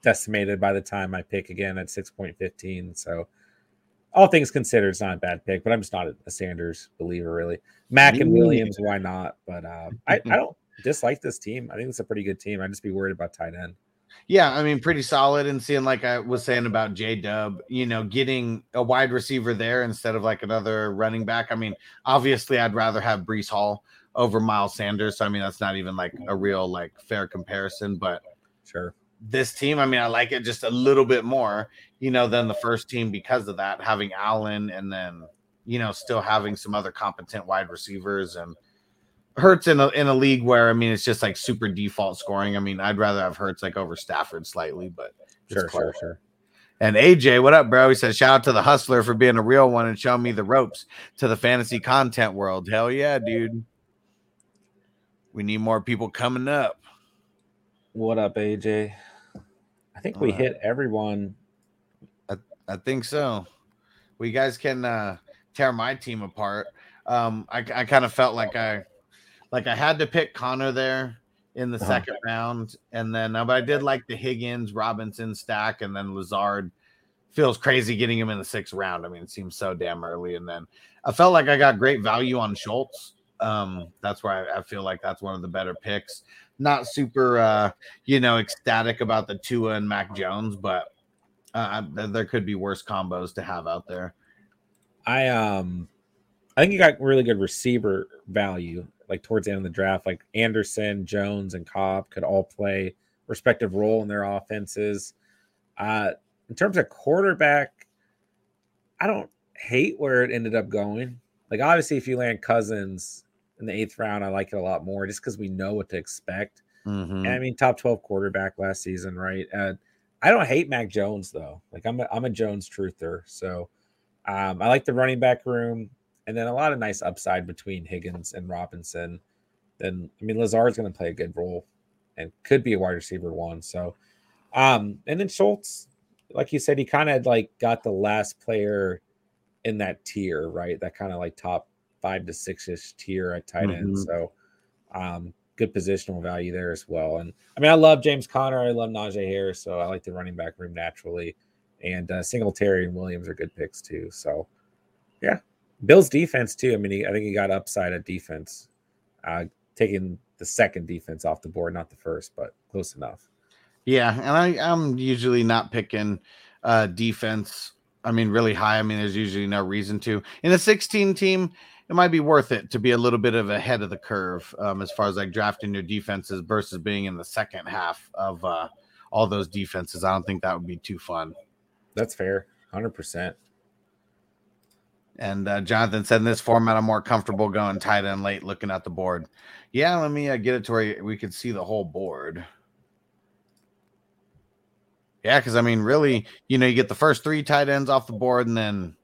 decimated by the time I pick again at six point one five. So all things considered, it's not a bad pick, but I'm just not a Sanders believer really. Mack and Williams, why not? But uh, I, I don't dislike this team. I think it's a pretty good team. I'd just be worried about tight end. Yeah, I mean, pretty solid. And seeing, like I was saying about J-Dub, you know, getting a wide receiver there instead of like another running back. I mean, obviously I'd rather have Breece Hall over Miles Sanders. So I mean, that's not even like a real like fair comparison, but sure. This team, I mean, I like it just a little bit more, you know, than the first team because of that, having Allen and then, you know, still having some other competent wide receivers. And Hurts in a, in a league where, I mean, it's just like super default scoring. I mean, I'd rather have Hurts like over Stafford slightly, but sure, sure, sure. And A J, what up, bro? He says, shout out to the hustler for being a real one and showing me the ropes to the fantasy content world. Hell yeah, dude. We need more people coming up. What up, A J? I think we uh, hit everyone. I, I think so. We guys can uh, tear my team apart. Um, I, I kind of felt like I, like I had to pick Connor there in the uh-huh. second round, and then uh, but I did like the Higgins Robinson stack, and then Lazard feels crazy getting him in the sixth round. I mean, it seems so damn early, and then I felt like I got great value on Schultz. Um, that's where I, I feel like that's one of the better picks. Not super, uh, you know, ecstatic about the Tua and Mac Jones, but uh, I, there could be worse combos to have out there. I um, I think you got really good receiver value, like towards the end of the draft. Like Anderson, Jones, and Cobb could all play respective role in their offenses. Uh, in terms of quarterback, I don't hate where it ended up going. Like obviously, if you land Cousins in the eighth round, I like it a lot more just because we know what to expect. Mm-hmm. And I mean, top twelve quarterback last season, right? Uh, I don't hate Mac Jones though. Like I'm a, I'm a Jones truther. So um, I like the running back room, and then a lot of nice upside between Higgins and Robinson. Then I mean, Lazard's going to play a good role and could be a wide receiver one. So um, and then Schultz, like you said, he kind of like got the last player in that tier, right? That kind of like top five to six-ish tier at tight end. Mm-hmm. So um, good positional value there as well. And I mean, I love James Conner. I love Najee Harris. So I like the running back room naturally. And uh, Singletary and Williams are good picks too. So yeah, Bill's defense too. I mean, he, I think he got upside at defense, uh, taking the second defense off the board, not the first, but close enough. Yeah. And I, I'm usually not picking uh, defense. I mean, really high. I mean, there's usually no reason to. In a sixteen team, it might be worth it to be a little bit of ahead of the curve um, as far as like drafting your defenses versus being in the second half of uh, all those defenses. I don't think that would be too fun. That's fair. one hundred percent. And uh, Jonathan said, in this format, I'm more comfortable going tight end late, looking at the board. Yeah, let me uh, get it to where we could see the whole board. Yeah, because, I mean, really, you know, you get the first three tight ends off the board, and then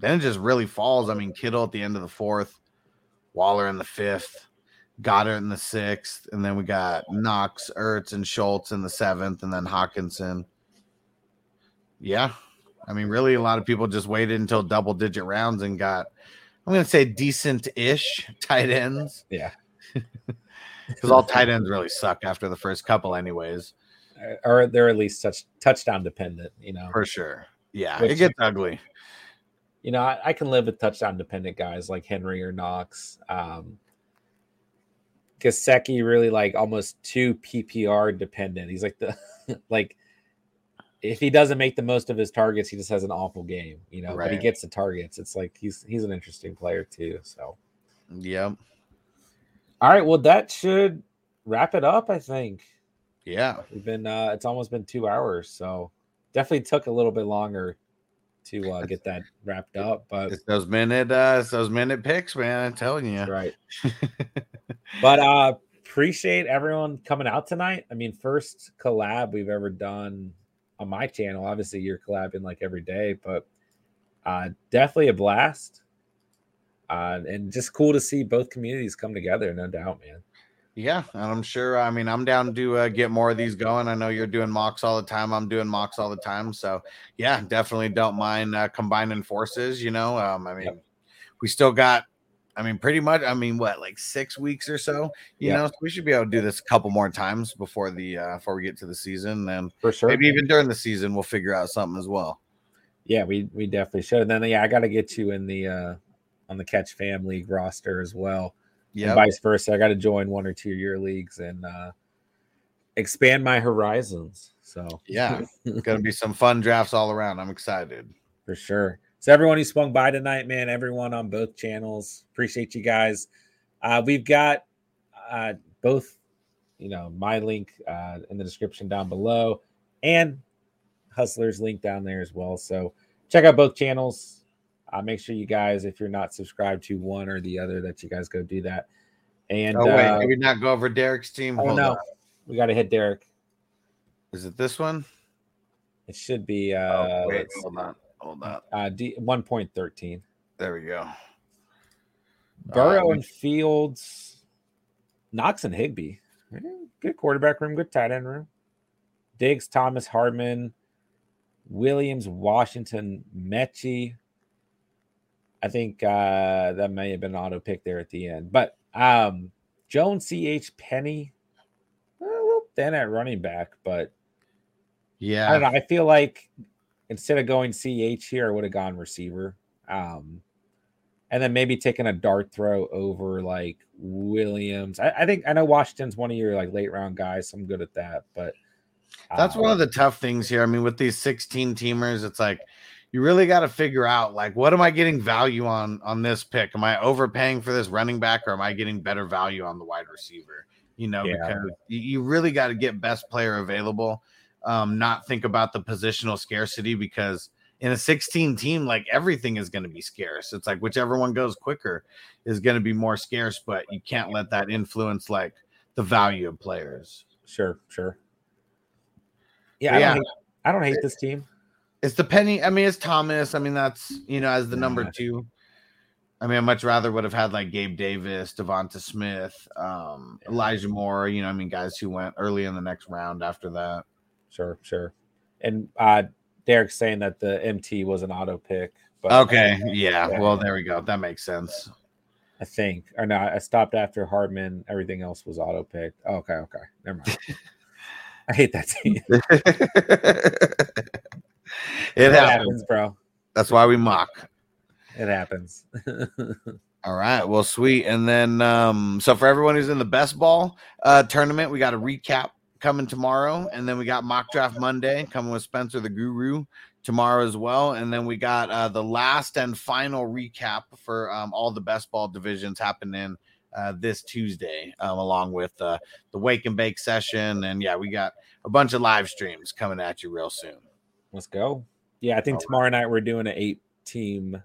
then it just really falls. I mean, Kittle at the end of the fourth, Waller in the fifth, Goddard in the sixth, and then we got Knox, Ertz, and Schultz in the seventh, and then Hawkinson. Yeah. I mean, really, a lot of people just waited until double-digit rounds and got, I'm going to say, decent-ish tight ends. Yeah. Because all tight ends really suck after the first couple anyways. Or they're at least touch, touchdown-dependent, you know. For sure. Yeah, which, it gets ugly. You know, I, I can live with touchdown-dependent guys like Henry or Knox. Um, Gesicki really, like, almost too P P R-dependent. He's like the – like – if he doesn't make the most of his targets, he just has an awful game, you know, right. But he gets the targets. It's like, he's, he's an interesting player too. So, yeah. All right. Well, that should wrap it up, I think. Yeah. We've been, uh, it's almost been two hours. So definitely took a little bit longer to uh, get that wrapped up, but it's those minute, uh, it's those minute picks, man. I'm telling you. Right. But, uh, appreciate everyone coming out tonight. I mean, first collab we've ever done on my channel. Obviously you're collabing like every day, but uh, definitely a blast. Uh, and just cool to see both communities come together. No doubt, man. Yeah. And I'm sure, I mean, I'm down to uh, get more of these going. I know you're doing mocks all the time. I'm doing mocks all the time. So yeah, definitely don't mind uh, combining forces, you know? Um, I mean, yep. we still got, I mean, pretty much, I mean, what, like six weeks or so, you yep. know, so we should be able to do this a couple more times before the, uh, before we get to the season. And for sure, maybe man. even during the season, we'll figure out something as well. Yeah, we, we definitely should. And then, yeah, I got to get you in the, uh, on the Catch Fam League roster as well. Yeah. Vice versa. I got to join one or two year leagues and, uh, expand my horizons. So yeah, it's going to be some fun drafts all around. I'm excited. For sure. So everyone who swung by tonight, man, everyone on both channels, appreciate you guys. Uh, we've got uh, both, you know, my link uh, in the description down below and Hustler's link down there as well. So check out both channels. Uh, make sure you guys, if you're not subscribed to one or the other, that you guys go do that. And oh, wait, uh, did we not go over Derek's team? Oh, no. We got to hit Derek. Is it this one? It should be. Uh, oh, wait, hold on. Hold up. Uh, D- one point thirteen. There we go. Burrow um, and Fields, Knox and Higbee. Good quarterback room, good tight end room. Diggs, Thomas, Hardman, Williams, Washington, Mechie. I think uh, that may have been an auto pick there at the end. But um, Jones, C H. Penny, a little thin at running back, but yeah, I don't know. I feel like instead of going C H here, I would have gone receiver. Um, and then maybe taking a dart throw over like Williams. I, I think I know Washington's one of your like late round guys, so I'm good at that. But uh, that's one of the tough things here. I mean, with these sixteen teamers, it's like you really got to figure out like what am I getting value on on this pick? Am I overpaying for this running back or am I getting better value on the wide receiver? You know, yeah. because you really got to get best player available. Um, not think about the positional scarcity because in a sixteen team, like everything is going to be scarce. It's like whichever one goes quicker is going to be more scarce, but you can't let that influence like the value of players. Sure, sure. Yeah, I, yeah. Don't, hate, I don't hate it, this team. It's the Penny. I mean, it's Thomas. I mean, that's, you know, as the number two. I mean, I much rather would have had like Gabe Davis, Devonta Smith, um, Elijah Moore, you know, I mean, guys who went early in the next round after that. Sure, sure. And uh, Derek's saying that the M T was an auto pick. But okay, yeah. Well, there we go. That makes sense. I think. Or no, I stopped after Hardman. Everything else was auto picked. Oh, okay, okay. Never mind. I hate that team. It happens, bro. That's why we mock. It happens. All right. Well, sweet. And then, um, so for everyone who's in the best ball uh, tournament, we got a recap coming tomorrow, and then we got Mock Draft Monday coming with Spencer the Guru tomorrow as well, and then we got uh, the last and final recap for um, all the best ball divisions happening uh, this Tuesday, um, along with uh, the Wake and Bake session, and yeah, we got a bunch of live streams coming at you real soon. Let's go. Yeah, I think all tomorrow right. night we're doing an eight-team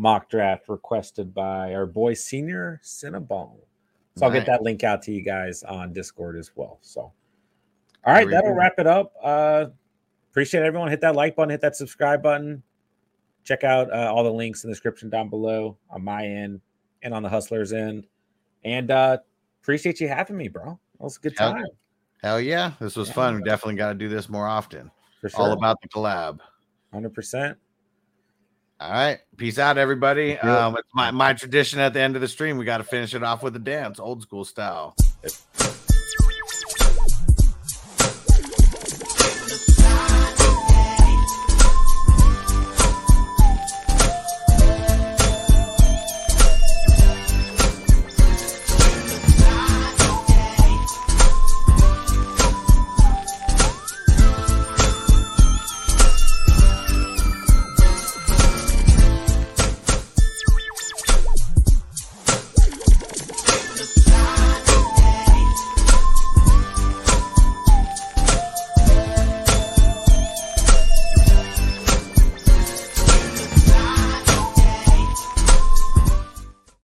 mock draft requested by our boy Senior Cinnabon. So I'll get that link out to you guys on Discord as well. So, all right, that'll wrap it up. Uh, appreciate everyone. Hit that like button, hit that subscribe button. Check out uh, all the links in the description down below on my end and on the Hustler's end. And uh, appreciate you having me, bro. That was a good time. Hell, hell yeah. This was yeah. fun. We definitely got to do this more often. For sure. All about the collab. one hundred percent. All right. Peace out, everybody. Yeah. Um, it's my, my tradition at the end of the stream. We got to finish it off with a dance, old school style. It's-